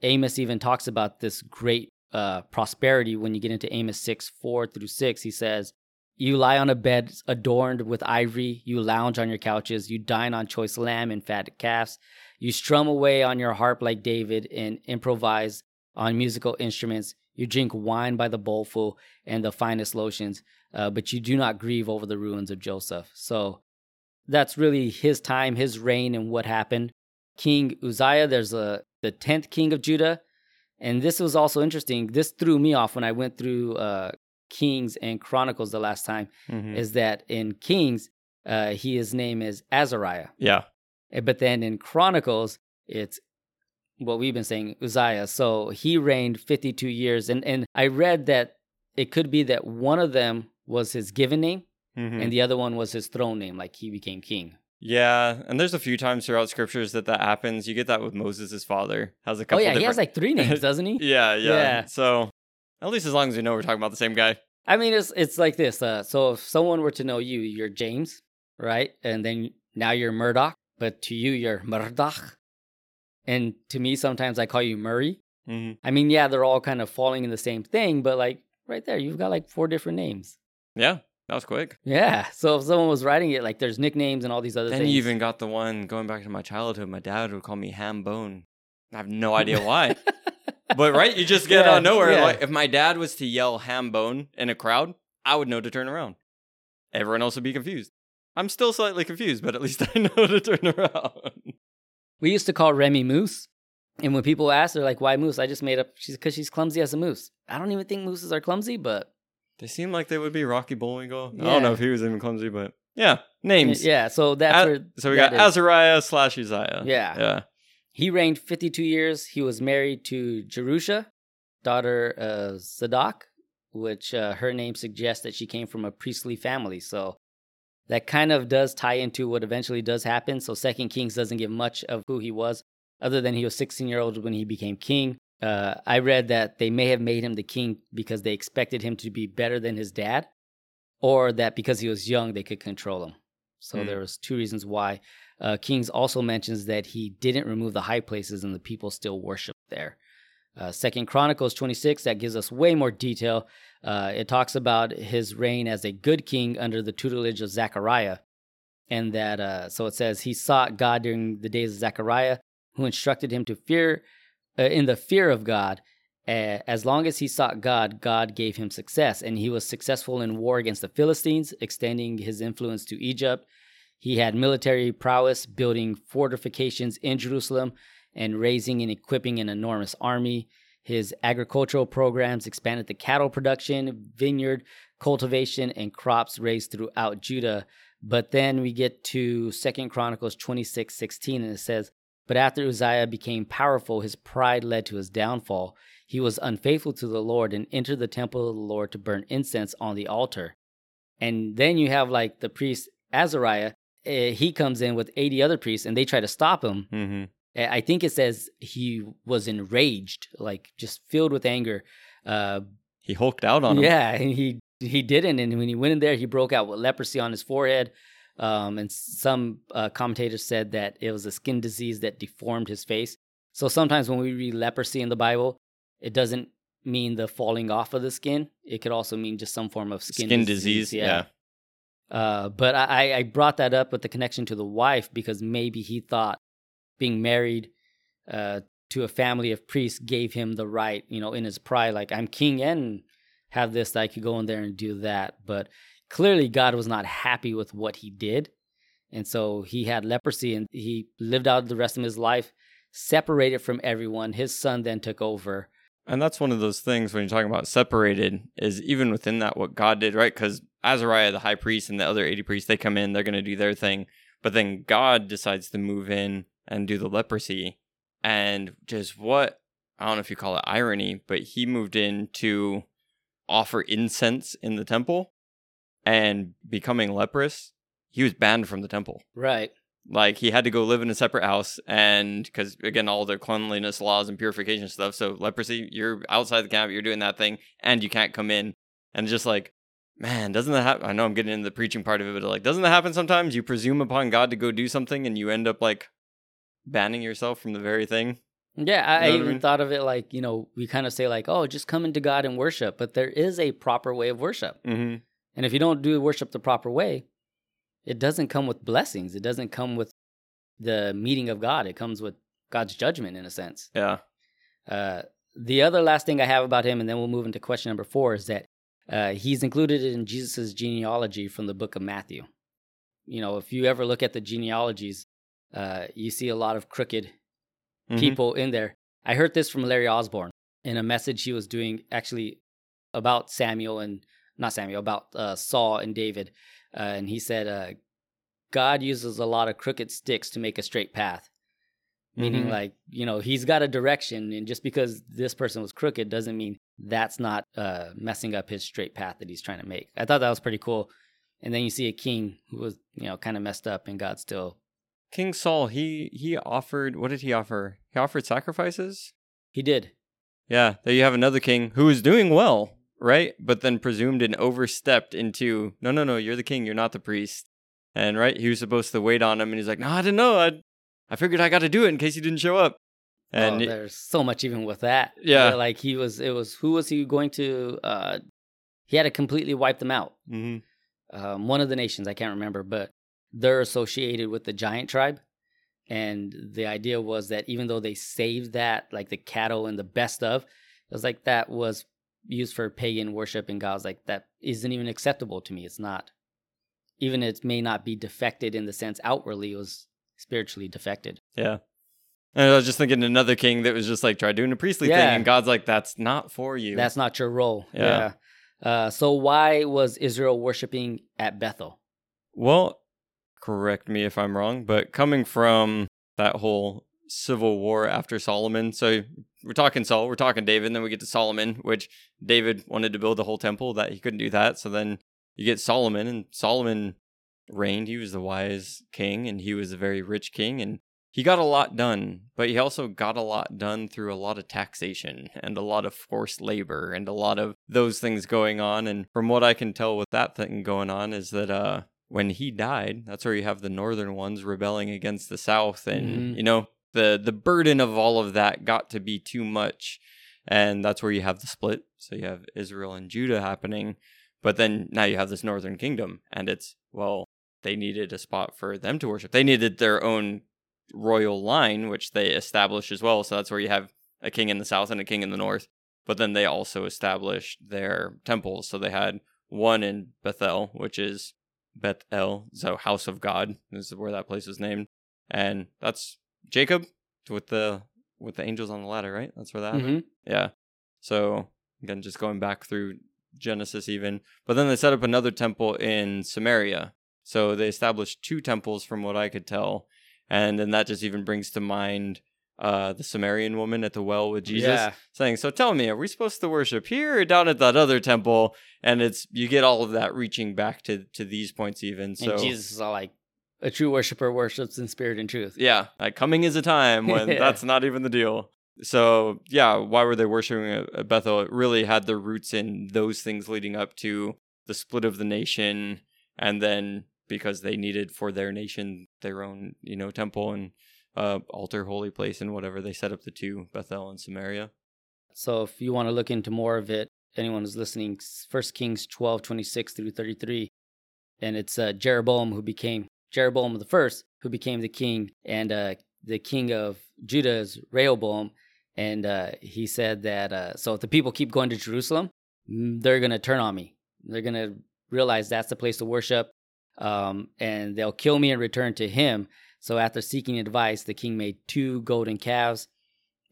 Amos even talks about this great prosperity when you get into Amos 6:4-6. He says, "You lie on a bed adorned with ivory. You lounge on your couches. You dine on choice lamb and fat calves. You strum away on your harp like David and improvise on musical instruments. You drink wine by the bowlful and the finest lotions, but you do not grieve over the ruins of Joseph." So that's really his time, his reign, and what happened. King Uzziah, there's the 10th king of Judah. And this was also interesting. This threw me off when I went through Kings and Chronicles the last time, is that in Kings, his name is Azariah. Yeah. But then in Chronicles, it's what we've been saying, Uzziah. So he reigned 52 years. And I read that it could be that one of them was his given name, mm-hmm. and the other one was his throne name, like he became king. Yeah, and there's a few times throughout scriptures that happens. You get that with Moses, his father. Has a couple different... he has like three names, doesn't he? Yeah. So at least as long as we know we're talking about the same guy. I mean, it's like this. So if someone were to know you, you're James, right? And then now you're Murdoch, but to you, you're Murdoch. And to me, sometimes I call you Murray. Mm-hmm. I mean, yeah, they're all kind of falling in the same thing, but like right there, you've got like 4 different names. Yeah. That was quick. Yeah. So if someone was writing it, like there's nicknames and all these other things. Then you even got the one going back to my childhood. My dad would call me Ham Bone. I have no idea why. But right, you just get out of nowhere. Yeah. Like if my dad was to yell Ham Bone in a crowd, I would know to turn around. Everyone else would be confused. I'm still slightly confused, but at least I know to turn around. We used to call Remy Moose. And when people ask, they're like, why Moose? I just made up, because she's clumsy as a moose. I don't even think mooses are clumsy, but... they seem like they would be Rocky Bullwinkle. Yeah. I don't know if he was even clumsy, but yeah, names. Yeah, so that's where so we got is. Azariah/Uzziah. Yeah. He reigned 52 years. He was married to Jerusha, daughter of Zadok, which her name suggests that she came from a priestly family. So that kind of does tie into what eventually does happen. So 2 Kings doesn't give much of who he was, other than he was 16-year-old when he became king. I read that they may have made him the king because they expected him to be better than his dad, or that because he was young, they could control him. So there was 2 reasons why. Kings also mentions that he didn't remove the high places and the people still worship there. 2 Chronicles 26, that gives us way more detail. It talks about his reign as a good king under the tutelage of Zechariah. And that, so it says, he sought God during the days of Zechariah, who instructed him to fear in the fear of God. As long as he sought God, God gave him success, and he was successful in war against the Philistines, extending his influence to Egypt. He had military prowess, building fortifications in Jerusalem and raising and equipping an enormous army. His agricultural programs expanded the cattle production, vineyard cultivation, and crops raised throughout Judah. But then we get to 2 Chronicles 26:16, and it says, but after Uzziah became powerful, his pride led to his downfall. He was unfaithful to the Lord and entered the temple of the Lord to burn incense on the altar. And then you have like the priest Azariah. He comes in with 80 other priests and they try to stop him. Mm-hmm. I think it says he was enraged, like just filled with anger. He hulked out on him. Yeah, and he didn't. And when he went in there, he broke out with leprosy on his forehead. And some commentators said that it was a skin disease that deformed his face. So sometimes when we read leprosy in the Bible, it doesn't mean the falling off of the skin. It could also mean just some form of skin disease. Yeah. But I brought that up with the connection to the wife because maybe he thought being married to a family of priests gave him the right, you know, in his pride, like I'm king and have this, that I could go in there and do that. But clearly, God was not happy with what he did, and so he had leprosy, and he lived out the rest of his life separated from everyone. His son then took over. And that's one of those things when you're talking about separated is even within that what God did, right? Because Azariah, the high priest, and the other 80 priests, they come in, they're going to do their thing, but then God decides to move in and do the leprosy, and just what, I don't know if you call it irony, but he moved in to offer incense in the temple. And becoming leprous, he was banned from the temple. Right. Like, he had to go live in a separate house, and because, again, all the cleanliness laws and purification stuff, so leprosy, you're outside the camp, you're doing that thing, and you can't come in. And just like, man, doesn't that happen? I know I'm getting into the preaching part of it, but like, doesn't that happen sometimes? You presume upon God to go do something, and you end up, like, banning yourself from the very thing? Yeah, I thought of it like, you know, we kind of say, like, oh, just come into God and worship, but there is a proper way of worship. Mm-hmm. And if you don't do worship the proper way, it doesn't come with blessings. It doesn't come with the meeting of God. It comes with God's judgment in a sense. Yeah. The other last thing I have about him, and then we'll move into question number 4, is that he's included in Jesus' genealogy from the book of Matthew. You know, if you ever look at the genealogies, you see a lot of crooked people in there. I heard this from Larry Osborne in a message he was doing actually about Samuel and... about Saul and David. And he said, God uses a lot of crooked sticks to make a straight path. Meaning, mm-hmm. like, you know, he's got a direction, and just because this person was crooked doesn't mean that's not messing up his straight path that he's trying to make. I thought that was pretty cool. And then you see a king who was, you know, kind of messed up, and God still. King Saul, he offered, what did he offer? He offered sacrifices? He did. Yeah, there you have another king who was doing well, right? But then presumed and overstepped into, no, you're the king, you're not the priest. And right, he was supposed to wait on him, and he's like, no, I didn't know, I figured I got to do it in case he didn't show up. And there's so much even with that. Yeah. Like who was he going to, he had to completely wipe them out. Mm-hmm. One of the nations, I can't remember, but they're associated with the giant tribe. And the idea was that even though they saved that, like the cattle and the best of, it was like that was used for pagan worship. And God's like, that isn't even acceptable to me. It's not. Even it may not be defected in the sense outwardly, it was spiritually defected. Yeah. And I was just thinking another king that was just like, try doing a priestly thing. And God's like, that's not for you. That's not your role. Yeah. So why was Israel worshiping at Bethel? Well, correct me if I'm wrong, but coming from that whole civil war after Solomon. So we're talking Saul, we're talking David, and then we get to Solomon, which David wanted to build the whole temple that he couldn't do that. So then you get Solomon, and Solomon reigned. He was the wise king, and he was a very rich king, and he got a lot done, but he also got a lot done through a lot of taxation and a lot of forced labor and a lot of those things going on. And from what I can tell with that thing going on is that when he died, that's where you have the northern ones rebelling against the south, and you know, the burden of all of that got to be too much, and that's where you have the split. So you have Israel and Judah happening, but then now you have this northern kingdom, and it's, well, they needed a spot for them to worship. They needed their own royal line, which they established as well. So that's where you have a king in the south and a king in the north. But then they also established their temples. So they had one in Bethel, which is Beth-el, so house of God, is where that place was named. And that's Jacob with the angels on the ladder, right? That's where that happened. Yeah. So again, just going back through Genesis even. But then they set up another temple in Samaria. So they established two temples from what I could tell. And then that just even brings to mind the Samaritan woman at the well with Jesus saying, so tell me, are we supposed to worship here or down at that other temple? And it's, you get all of that reaching back to these points even. So, and Jesus is all like, a true worshiper worships in spirit and truth. Yeah. Like, coming is a time when that's not even the deal. So yeah, why were they worshiping at Bethel? It really had their roots in those things leading up to the split of the nation, and then because they needed for their nation their own, you know, temple and altar, holy place, and whatever, they set up the two, Bethel and Samaria. So if you want to look into more of it, anyone who's listening, 1 Kings 12, 26 through 33, and it's Jeroboam who became, Jeroboam the first, who became the king, and the king of Judah is Rehoboam, and he said that, so if the people keep going to Jerusalem, they're going to turn on me. They're going to realize that's the place to worship. And they'll kill me and return to him. So after seeking advice, the king made two golden calves,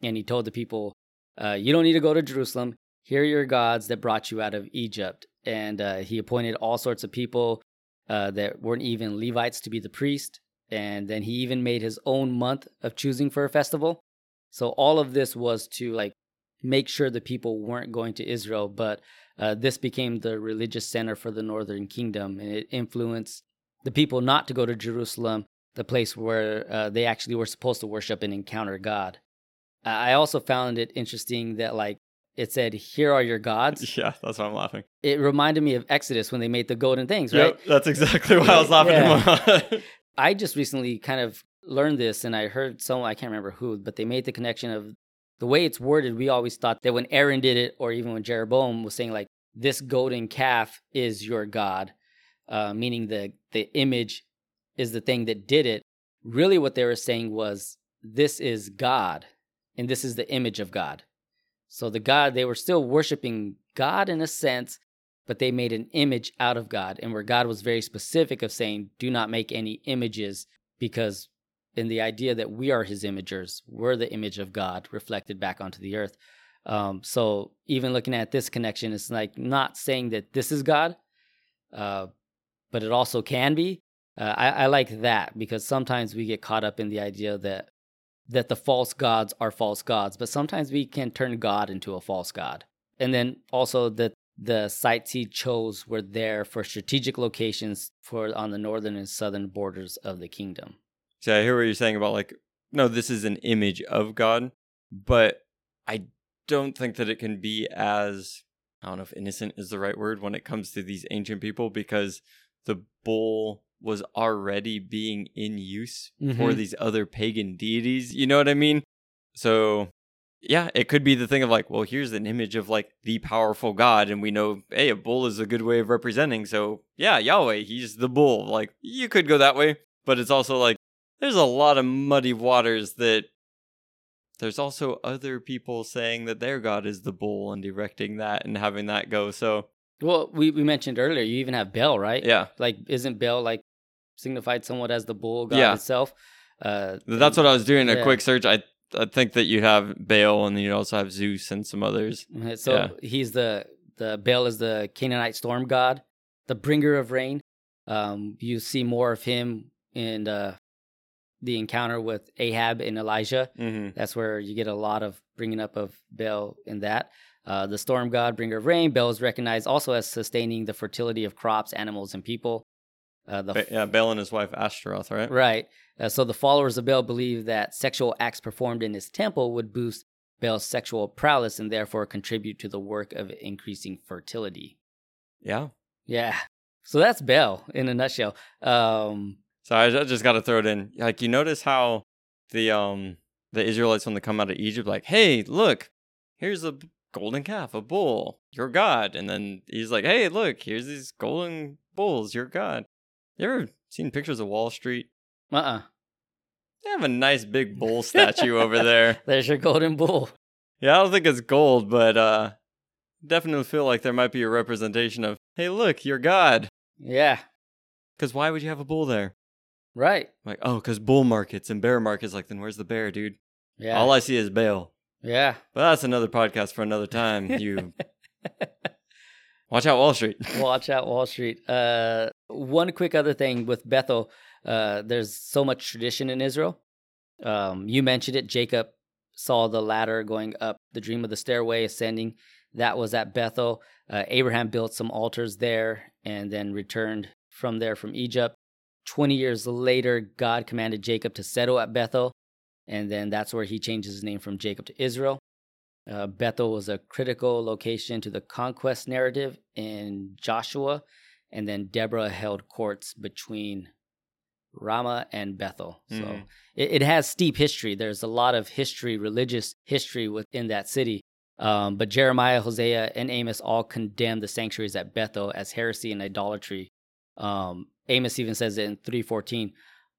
and he told the people, you don't need to go to Jerusalem. Here are your gods that brought you out of Egypt. And he appointed all sorts of people that weren't even Levites to be the priest. And then he even made his own month of choosing for a festival. So all of this was to like make sure the people weren't going to Israel, but this became the religious center for the northern kingdom, and it influenced the people not to go to Jerusalem, the place where they actually were supposed to worship and encounter God. I also found it interesting that, like, it said, here are your gods. Yeah, that's why I'm laughing. It reminded me of Exodus when they made the golden things, right? Yep, that's exactly why I was laughing. Yeah. I just recently kind of learned this, and I heard someone, I can't remember who, but they made the connection of, the way it's worded, we always thought that when Aaron did it, or even when Jeroboam was saying, like, this golden calf is your God, meaning the image is the thing that did it. Really what they were saying was, this is God, and this is the image of God. So the God, they were still worshiping God in a sense, but they made an image out of God, and where God was very specific of saying, do not make any images, because in the idea that we are his imagers, we're the image of God reflected back onto the earth. So even looking at this connection, it's like not saying that this is God, but it also can be, I like that, because sometimes we get caught up in the idea that the false gods are false gods, but sometimes we can turn God into a false god. And then also that the sites he chose were there for strategic locations on the northern and southern borders of the kingdom. So I hear what you're saying about, like, no, this is an image of God, but I don't think that it can be as, I don't know if innocent is the right word when it comes to these ancient people, because the bull was already being in use for these other pagan deities. You know what I mean? So, yeah, it could be the thing of like, well, here's an image of like the powerful God, and we know, hey, a bull is a good way of representing. So, yeah, Yahweh, he's the bull. Like, you could go that way, but it's also like there's a lot of muddy waters that there's also other people saying that their God is the bull and erecting that and having that go. So, well, we mentioned earlier, you even have Baal, right? Yeah. Like, isn't Baal like signified somewhat as the bull god itself? That's what I was doing a quick search. I think that you have Baal, and then you also have Zeus and some others. So he's the Baal is the Canaanite storm god, the bringer of rain. You see more of him in the encounter with Ahab and Elijah. That's where you get a lot of bringing up of Baal in that. The storm god, bringer of rain. Baal is recognized also as sustaining the fertility of crops, animals, and people. Baal and his wife Ashtaroth, right? Right. So the followers of Baal believe that sexual acts performed in his temple would boost Baal's sexual prowess and therefore contribute to the work of increasing fertility. Yeah. Yeah. So that's Baal in a nutshell. So I just got to throw it in. Like, you notice how the Israelites, when they come out of Egypt, like, hey, look, here's a golden calf, a bull, your God. And then he's like, hey, look, here's these golden bulls, your God. You ever seen pictures of Wall Street? They have a nice big bull statue over there. There's your golden bull. Yeah, I don't think it's gold, but definitely feel like there might be a representation of, hey, look, your God. Yeah. Because why would you have a bull there? Right. Like, oh, because bull markets and bear markets. Like, then where's the bear, dude? Yeah. All I see is Baal. Yeah. But that's another podcast for another time. You watch out, Wall Street. Watch out, Wall Street. One quick other thing with Bethel. There's so much tradition in Israel. You mentioned it. Jacob saw the ladder going up, the dream of the stairway ascending. That was at Bethel. Abraham built some altars there and then returned from there from Egypt. 20 years later, God commanded Jacob to settle at Bethel. And then that's where he changed his name from Jacob to Israel. Bethel was a critical location to the conquest narrative in Joshua. And then Deborah held courts between Ramah and Bethel. So it has steep history. There's a lot of history, religious history within that city. But Jeremiah, Hosea, and Amos all condemned the sanctuaries at Bethel as heresy and idolatry. Amos even says it in 3:14,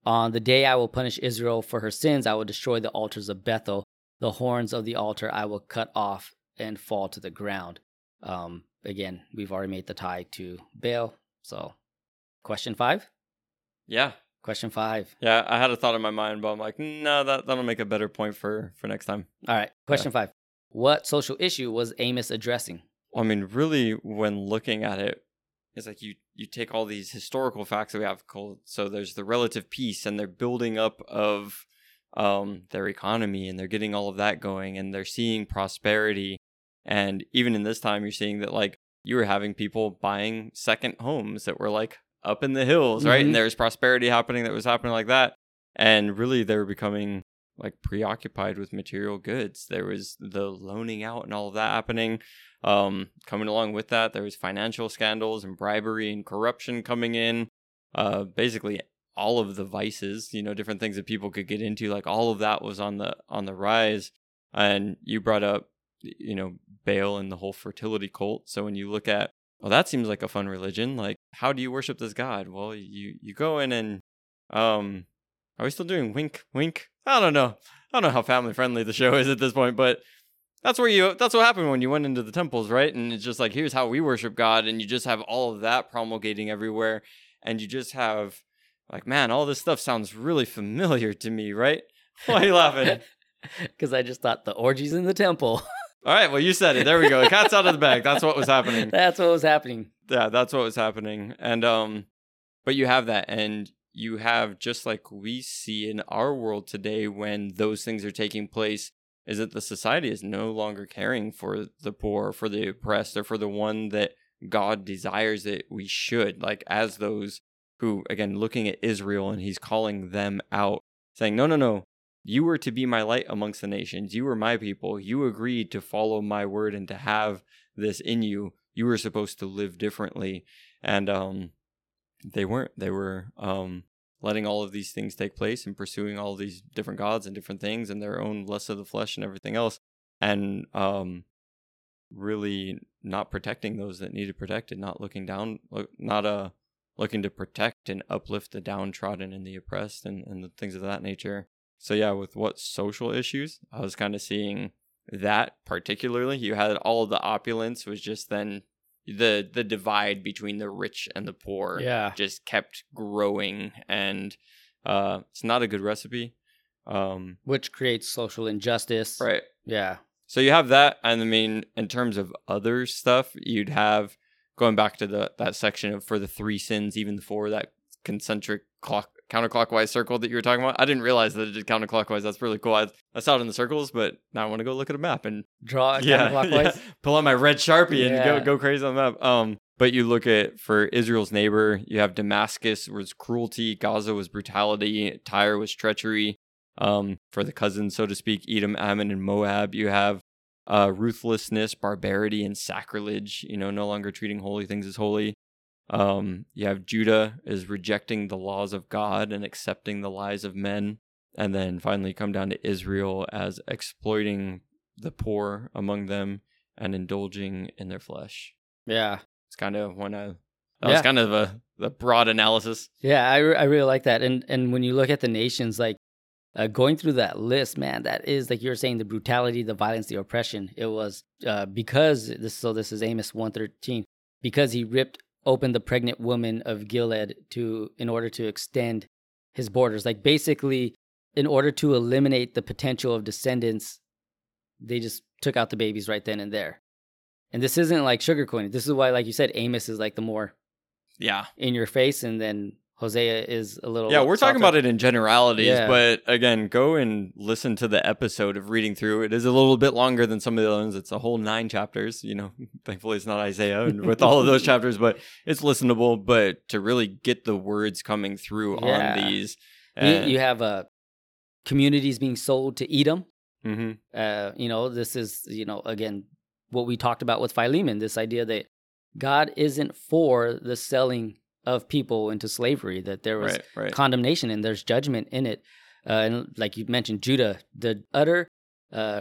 on the day I will punish Israel for her sins, I will destroy the altars of Bethel. The horns of the altar I will cut off and fall to the ground. Again, we've already made the tie to Baal. So, question 5? Yeah. Question 5. Yeah, I had a thought in my mind, but I'm like, no, that'll make a better point for next time. All right. Question 5. What social issue was Amos addressing? Well, I mean, really, when looking at it, it's like you take all these historical facts that we have. So there's the relative peace and their building up of their economy, and they're getting all of that going, and they're seeing prosperity. And even in this time, you're seeing that, like, you were having people buying second homes that were, like, up in the hills, right? And there was prosperity happening that was happening like that. And really, they were becoming, like, preoccupied with material goods. There was the loaning out and all of that happening. Coming along with that, there was financial scandals and bribery and corruption coming in. Basically, all of the vices, you know, different things that people could get into, like all of that was on the rise. And you brought up, you know, Baal and the whole fertility cult. So when you look at, well, that seems like a fun religion. Like, how do you worship this god? Well, you go in and are we still doing wink wink? I don't know. I don't know how family friendly the show is at this point, but that's what happened when you went into the temples, right? And it's just like, here's how we worship God. And you just have all of that promulgating everywhere. And you just have, like, man, all this stuff sounds really familiar to me, right? Why are you laughing? Because I just thought the orgies in the temple. All right. Well, you said it. There we go. The cat's out of the bag. That's what was happening. That's what was happening. Yeah, that's what was happening. And, but you have that. And you have, just like we see in our world today when those things are taking place, is that the society is no longer caring for the poor, for the oppressed, or for the one that God desires that we should. Like, as those who, again, looking at Israel, and he's calling them out, saying, no, you were to be my light amongst the nations. You were my people. You agreed to follow my word and to have this in you. You were supposed to live differently. And they weren't. They were letting all of these things take place and pursuing all these different gods and different things and their own lust of the flesh and everything else. And really not protecting those that needed protected, not looking down, looking to protect and uplift the downtrodden and the oppressed and the things of that nature. So yeah, with what social issues, I was kind of seeing that particularly. You had all of the opulence was just then the divide between the rich and the poor just kept growing, and it's not a good recipe. Which creates social injustice. Right. Yeah. So you have that, and I mean, in terms of other stuff, you'd have, going back to that section of for the three sins, even the four, that concentric counterclockwise circle that you were talking about. I didn't realize that it did counterclockwise. That's really cool. I saw it in the circles, but now I want to go look at a map and draw it counterclockwise. Yeah. Pull out my red Sharpie and go crazy on the map. But you look at, for Israel's neighbor, you have Damascus was cruelty, Gaza was brutality, Tyre was treachery. For the cousins, so to speak, Edom, Ammon, and Moab, you have ruthlessness, barbarity, and sacrilege, no longer treating holy things as holy. You have Judah is rejecting the laws of God and accepting the lies of men. And then finally come down to Israel as exploiting the poor among them and indulging in their flesh. Yeah. It's kind of was kind of the broad analysis. Yeah, I really like that. And when you look at the nations, like, going through that list, man, that is, like you were saying, the brutality, the violence, the oppression. It was this is Amos 1:13, because he ripped open the pregnant woman of Gilead in order to extend his borders. Like, basically, in order to eliminate the potential of descendants, they just took out the babies right then and there. And this isn't like sugarcoating. This is why, like you said, Amos is like the more in your face, and then Hosea is a little... Yeah, we're talking about it in generalities, but again, go and listen to the episode of reading through. It is a little bit longer than some of the other ones. It's a whole 9 chapters. Thankfully it's not Isaiah and with all of those chapters, but it's listenable. But to really get the words coming through on these... You have communities being sold to Edom. Mm-hmm. This is, again, what we talked about with Philemon, this idea that God isn't for the selling of people into slavery, that there was condemnation and there's judgment in it. And like you mentioned, Judah, the utter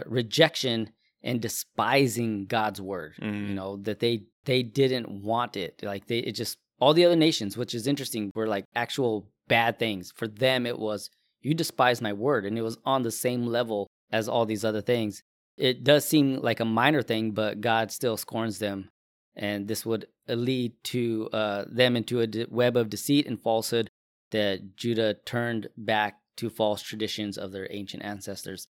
rejection and despising God's word, that they didn't want it. Like all the other nations, which is interesting, were like actual bad things. For them, it was, you despise my word. And it was on the same level as all these other things. It does seem like a minor thing, but God still scorns them. And this would lead to them into a web of deceit and falsehood, that Judah turned back to false traditions of their ancient ancestors.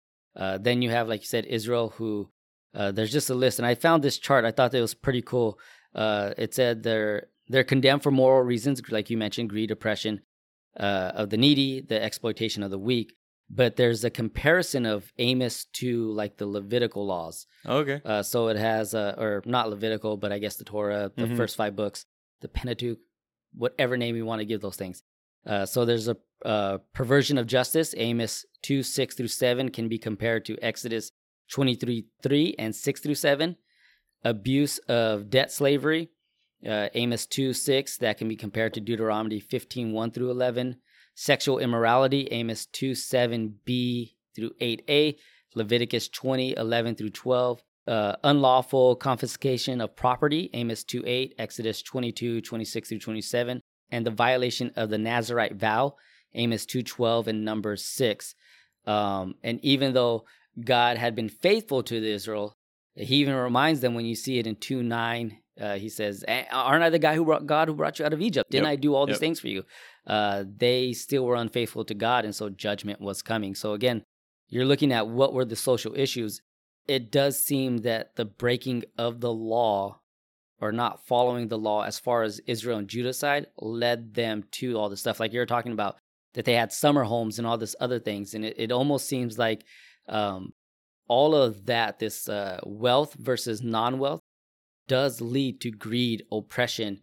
Then you have, like you said, Israel, who there's just a list. And I found this chart. I thought that it was pretty cool. It said they're condemned for moral reasons, like you mentioned, greed, oppression of the needy, the exploitation of the weak. But there's a comparison of Amos to like the Levitical laws. Okay. So it has, or not Levitical, but I guess the Torah, the first 5 books, the Pentateuch, whatever name you want to give those things. So there's a perversion of justice. Amos 2:6-7 can be compared to Exodus 23:3 and 6-7. Abuse of debt slavery. Amos 2:6, that can be compared to Deuteronomy 15:1-11. Sexual immorality, Amos 2:7b-8a, Leviticus 20:11-12, unlawful confiscation of property, Amos 2:8, Exodus 22:26-27, and the violation of the Nazirite vow, Amos 2:12 and Numbers 6. And even though God had been faithful to Israel, he even reminds them when you see it in 2:9. He says, aren't I the guy who brought you out of Egypt? Didn't I do all these things for you? They still were unfaithful to God, and so judgment was coming. So again, you're looking at what were the social issues. It does seem that the breaking of the law or not following the law as far as Israel and Judah side led them to all this stuff. Like you're talking about that they had summer homes and all this other things. And it almost seems like all of that, this wealth versus non-wealth, does lead to greed, oppression,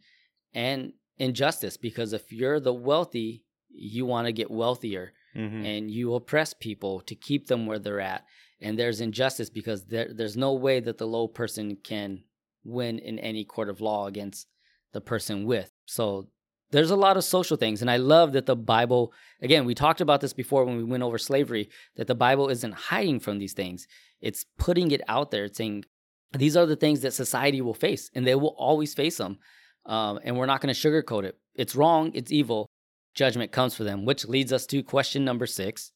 and injustice. Because if you're the wealthy, you want to get wealthier, mm-hmm. and you oppress people to keep them where they're at. And there's injustice because there's no way that the low person can win in any court of law against the person with. So there's a lot of social things. And I love that the Bible, again, we talked about this before when we went over slavery, that the Bible isn't hiding from these things. It's putting it out there. It's saying, these are the things that society will face, and they will always face them. And we're not going to sugarcoat it. It's wrong. It's evil. Judgment comes for them, which leads us to question number 6.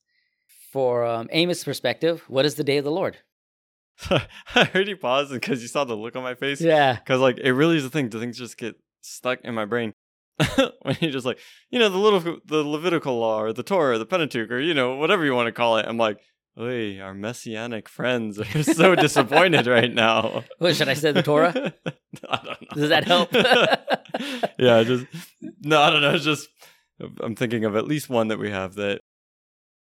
For Amos' perspective, what is the day of the Lord? I heard you pause because you saw the look on my face. Yeah. Because like it really is the thing. The things just get stuck in my brain. When you're just like, the Levitical law or the Torah or the Pentateuch or, whatever you want to call it. I'm like, hey, our messianic friends are so disappointed right now. What, should I say the Torah? I don't know. Does that help? Yeah, I don't know. It's just, I'm thinking of at least one that we have that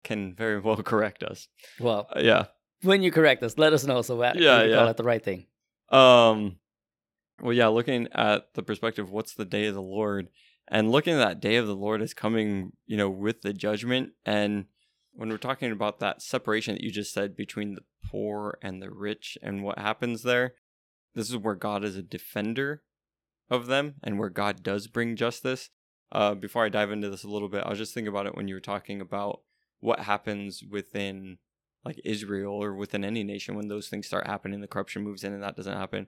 can very well correct us. Well, yeah. When you correct us, let us know so that we call it the right thing. Well, yeah, looking at the perspective, what's the day of the Lord? And looking at that day of the Lord is coming, with the judgment. And when we're talking about that separation that you just said between the poor and the rich and what happens there, this is where God is a defender of them and where God does bring justice. Before I dive into this a little bit, I was just thinking about it when you were talking about what happens within like Israel or within any nation when those things start happening, the corruption moves in and that doesn't happen.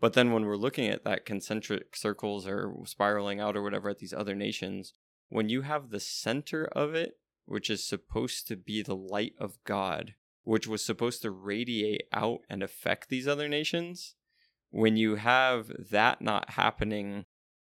But then when we're looking at that concentric circles or spiraling out or whatever at these other nations, when you have the center of it, which is supposed to be the light of God, which was supposed to radiate out and affect these other nations. When you have that not happening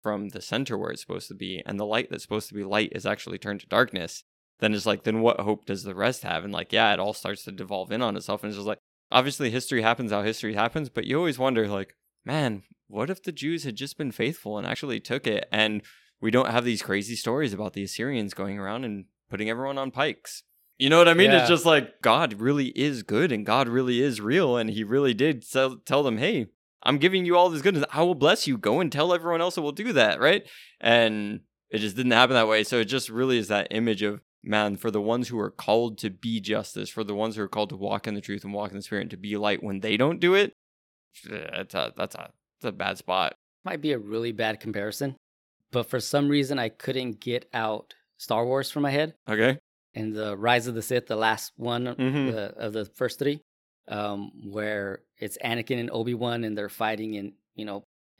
from the center where it's supposed to be, and the light that's supposed to be light is actually turned to darkness, then it's like, then what hope does the rest have? And like, yeah, it all starts to devolve in on itself. And it's just like, obviously history happens how history happens, but you always wonder like, man, what if the Jews had just been faithful and actually took it? And we don't have these crazy stories about the Assyrians going around and putting everyone on pikes. You know what I mean? Yeah. It's just like, God really is good and God really is real. And he really did tell them, hey, I'm giving you all this goodness. I will bless you. Go and tell everyone else that will do that, right? And it just didn't happen that way. So it just really is that image of, man, for the ones who are called to be justice, for the ones who are called to walk in the truth and walk in the spirit and to be light, when they don't do it, that's a bad spot. Might be a really bad comparison, but for some reason I couldn't get out Star Wars from my head. Okay. And the Rise of the Sith, the last one, mm-hmm. Of the first three, where it's Anakin and Obi-Wan and they're fighting, and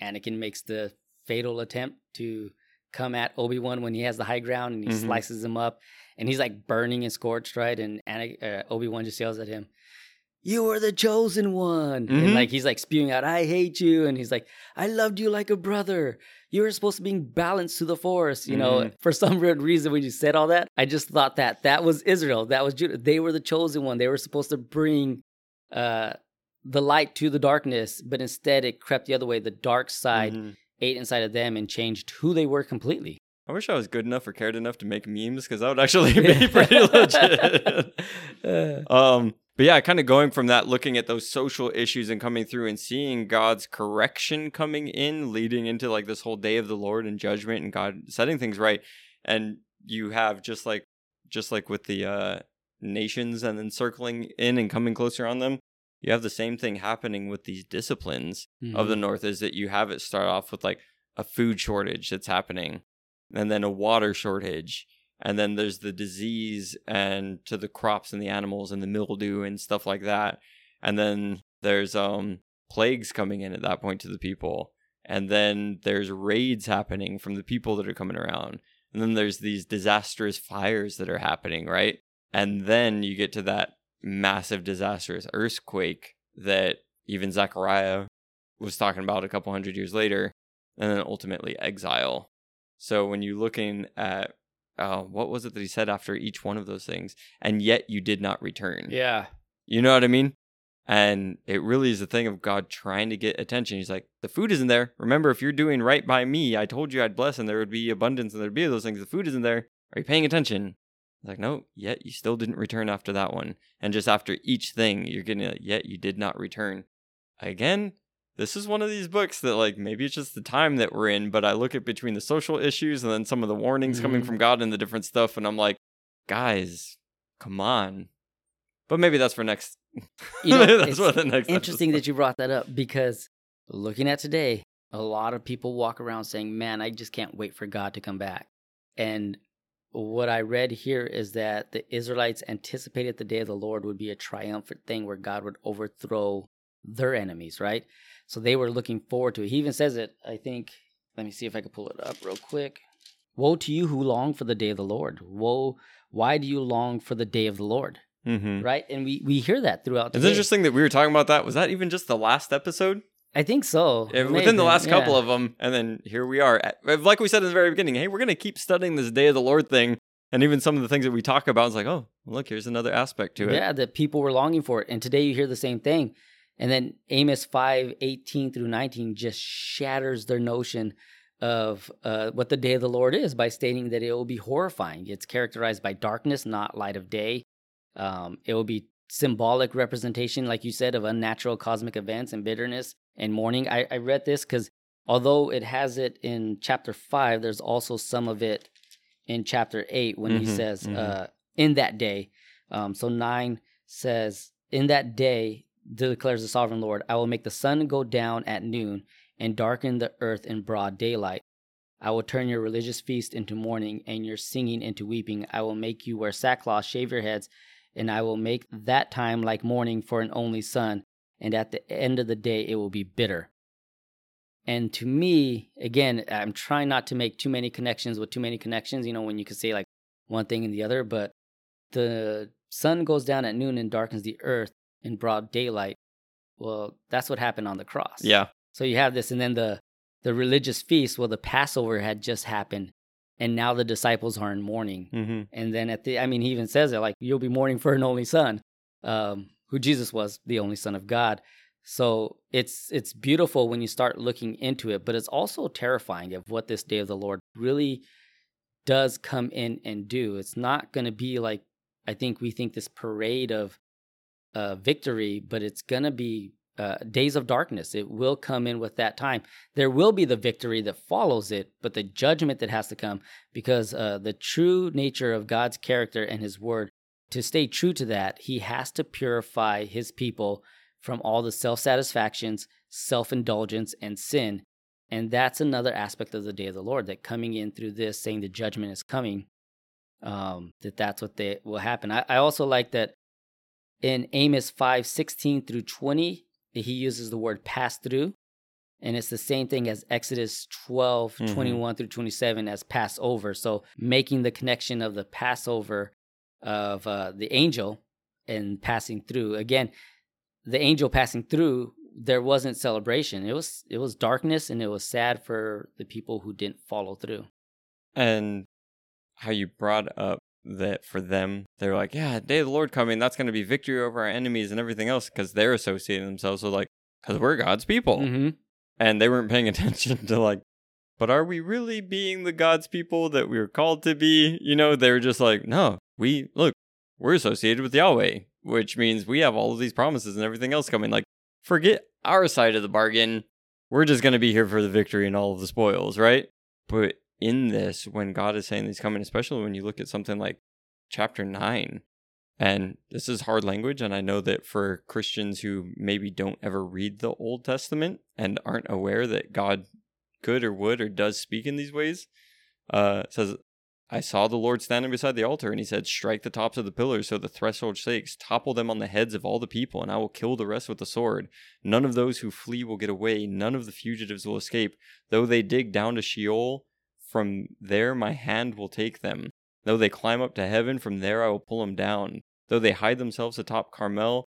Anakin makes the fatal attempt to come at Obi-Wan when he has the high ground, and he mm-hmm. slices him up, and he's like burning and scorched, right? And Obi-Wan just yells at him, "You are the chosen one." Mm-hmm. And like he's like spewing out, "I hate you." And he's like, "I loved you like a brother. You were supposed to be balanced to the force." You know, for some weird reason, when you said all that, I just thought that was Israel. That was Judah. They were the chosen one. They were supposed to bring the light to the darkness, but instead it crept the other way. The dark side mm-hmm. ate inside of them and changed who they were completely. I wish I was good enough or cared enough to make memes, because that would actually be pretty legit. But yeah, kind of going from that, looking at those social issues and coming through and seeing God's correction coming in, leading into like this whole day of the Lord and judgment and God setting things right. And you have just like with the nations and then circling in and coming closer on them, you have the same thing happening with these disciplines mm-hmm. of the North, is that you have it start off with like a food shortage that's happening, and then a water shortage, and then there's the disease and to the crops and the animals and the mildew and stuff like that, and then there's plagues coming in at that point to the people, and then there's raids happening from the people that are coming around, and then there's these disastrous fires that are happening, right? And then you get to that massive disastrous earthquake that even Zechariah was talking about a couple hundred years later, and then ultimately exile. So when you're looking at what was it that he said after each one of those things, and yet you did not return. Yeah. You know what I mean? And it really is a thing of God trying to get attention. He's like, the food isn't there. Remember, if you're doing right by me, I told you I'd bless and there would be abundance and there'd be those things. The food isn't there. Are you paying attention? He's like, no, yet you still didn't return after that one. And just after each thing, you're getting like, yet you did not return. Again, this is one of these books that like, maybe it's just the time that we're in, but I look at between the social issues and then some of the warnings coming from God and the different stuff. And I'm like, guys, come on. But maybe that's for next. You know, that's what the next interesting episode. That you brought that up, because looking at today, a lot of people walk around saying, man, I just can't wait for God to come back. And what I read here is that the Israelites anticipated the day of the Lord would be a triumphant thing where God would overthrow their enemies, right? So they were looking forward to it. He even says it, I think, let me see if I can pull it up real quick. Woe to you who long for the day of the Lord. Woe, why do you long for the day of the Lord? Mm-hmm. Right? And we hear that throughout the day. It's interesting that we were talking about that. Was that even just the last episode? I think so. Yeah, within the last couple of them. And then here we are. Like we said in the very beginning, hey, we're going to keep studying this Day of the Lord thing. And even some of the things that we talk about, it's like, oh, look, here's another aspect to it. Yeah, that people were longing for it. And today you hear the same thing. And then Amos 5:18 through 19 just shatters their notion of what the Day of the Lord is by stating that it will be horrifying. It's characterized by darkness, not light of day. It will be symbolic representation, like you said, of unnatural cosmic events and bitterness and mourning. I read this because although it has it in chapter 5, there's also some of it in chapter 8 when he says, in that day. So 9 says, in that day, declares the sovereign Lord, I will make the sun go down at noon and darken the earth in broad daylight. I will turn your religious feast into mourning and your singing into weeping. I will make you wear sackcloth, shave your heads, and I will make that time like mourning for an only son, and at the end of the day it will be bitter. And to me, again, I'm trying not to make too many connections with too many connections, you know, when you could say like one thing and the other, but the sun goes down at noon and darkens the earth in broad daylight. Well, that's what happened on the cross. Yeah. So you have this, and then the religious feast, well, the Passover had just happened. And now the disciples are in mourning. Mm-hmm. And then he even says it, like, you'll be mourning for an only son, who Jesus was, the only Son of God. So it's beautiful when you start looking into it, but it's also terrifying of what this Day of the Lord really does come in and do. It's not going to be like, I think we think this parade of victory, but it's going to be days of darkness. It will come in with that time. There will be the victory that follows it, but the judgment that has to come, because the true nature of God's character and his word, to stay true to that, he has to purify his people from all the self-satisfactions, self-indulgence, and sin. And that's another aspect of the Day of the Lord, that coming in through this, saying the judgment is coming, that's what they will happen. I also like that in Amos 5:16 through 20, he uses the word pass through, and it's the same thing as Exodus 12, 21 through 27 as pass over. So making the connection of the Passover of the angel and passing through. Again, the angel passing through, there wasn't celebration. It was darkness, and it was sad for the people who didn't follow through. And how you brought up that for them, they're like, yeah, Day of the Lord coming, that's going to be victory over our enemies and everything else, because they're associating themselves with like, because we're God's people. Mm-hmm. And they weren't paying attention to like, but are we really being the God's people that we were called to be? You know, they were just like, no, we're associated with Yahweh, which means we have all of these promises and everything else coming. Like, forget our side of the bargain. We're just going to be here for the victory and all of the spoils, right? But in this, when God is saying these coming, especially when you look at something like chapter 9, and this is hard language, and I know that for Christians who maybe don't ever read the Old Testament and aren't aware that God could or would or does speak in these ways, it says, I saw the Lord standing beside the altar, and he said, strike the tops of the pillars so the threshold shakes, topple them on the heads of all the people, and I will kill the rest with the sword. None of those who flee will get away, none of the fugitives will escape, though they dig down to Sheol, from there my hand will take them. Though they climb up to heaven, from there I will pull them down. Though they hide themselves atop Carmel,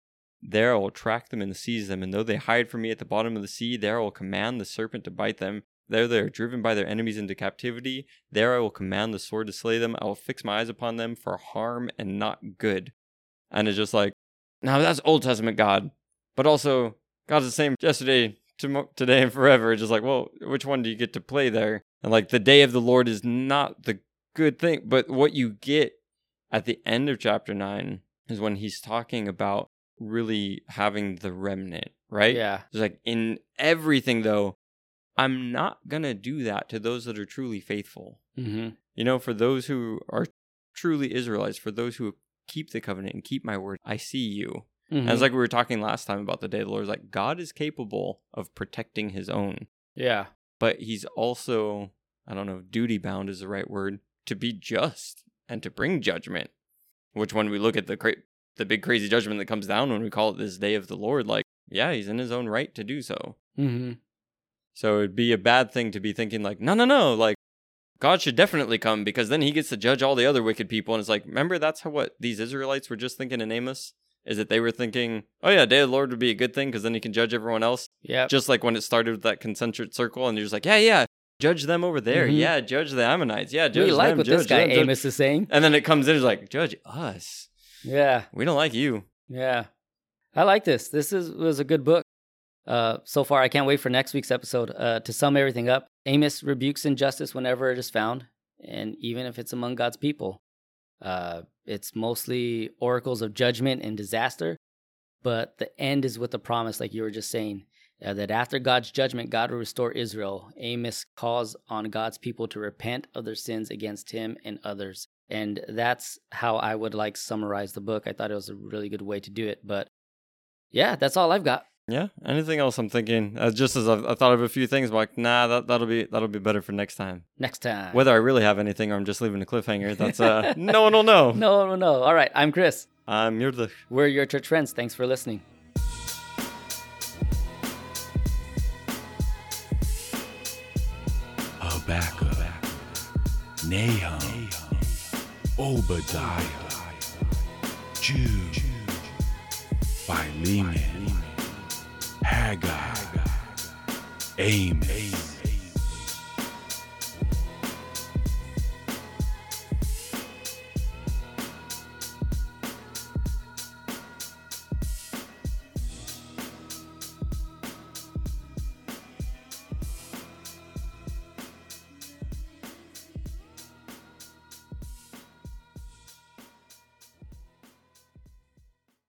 there I will track them and seize them. And though they hide from me at the bottom of the sea, there I will command the serpent to bite them. There they are driven by their enemies into captivity. There I will command the sword to slay them. I will fix my eyes upon them for harm and not good. And it's just like, now that's Old Testament God. But also, God's the same yesterday, today, and forever. It's just like, well, which one do you get to play there? And like, the day of the Lord is not the good thing. But what you get at the end of chapter 9 is when he's talking about really having the remnant, right? Yeah. It's like, in everything, though, I'm not going to do that to those that are truly faithful. Mm-hmm. You know, for those who are truly Israelites, for those who keep the covenant and keep my word, I see you. Mm-hmm. And it's like we were talking last time about the day of the Lord. It's like, God is capable of protecting his own. Yeah. But he's also, I don't know if duty-bound is the right word, to be just and to bring judgment. Which when we look at the big crazy judgment that comes down when we call it this day of the Lord, like, yeah, he's in his own right to do so. Mm-hmm. So it'd be a bad thing to be thinking like, no, like, God should definitely come because then he gets to judge all the other wicked people. And it's like, remember, that's what these Israelites were just thinking in Amos, is that they were thinking, oh yeah, day of the Lord would be a good thing because then he can judge everyone else. Yeah. Just like when it started with that concentric circle and you're just like, yeah, judge them over there. Mm-hmm. Yeah, judge the Ammonites. Yeah, judge them. We like them, what judge, this guy judge, Amos judge. Is saying. And then it comes in, it's like, judge us. Yeah. We don't like you. Yeah. I like this. This was a good book. So far, I can't wait for next week's episode. To sum everything up, Amos rebukes injustice whenever it is found, and even if it's among God's people. It's mostly oracles of judgment and disaster, but the end is with a promise, like you were just saying, that after God's judgment, God will restore Israel. Amos calls on God's people to repent of their sins against him and others. And that's how I would like summarize the book. I thought it was a really good way to do it, but yeah, that's all I've got. Yeah. Anything else I'm thinking? Just as I thought of a few things, I'm like, nah, that'll be better for next time. Next time. Whether I really have anything or I'm just leaving a cliffhanger, that's no one will know. No one will know. All right. I'm Chris. I'm Yurdush. We're Your Church Friends. Thanks for listening. Habakkuk, Nahum, Obadiah, Jude, Philemon, Haggai, Amos.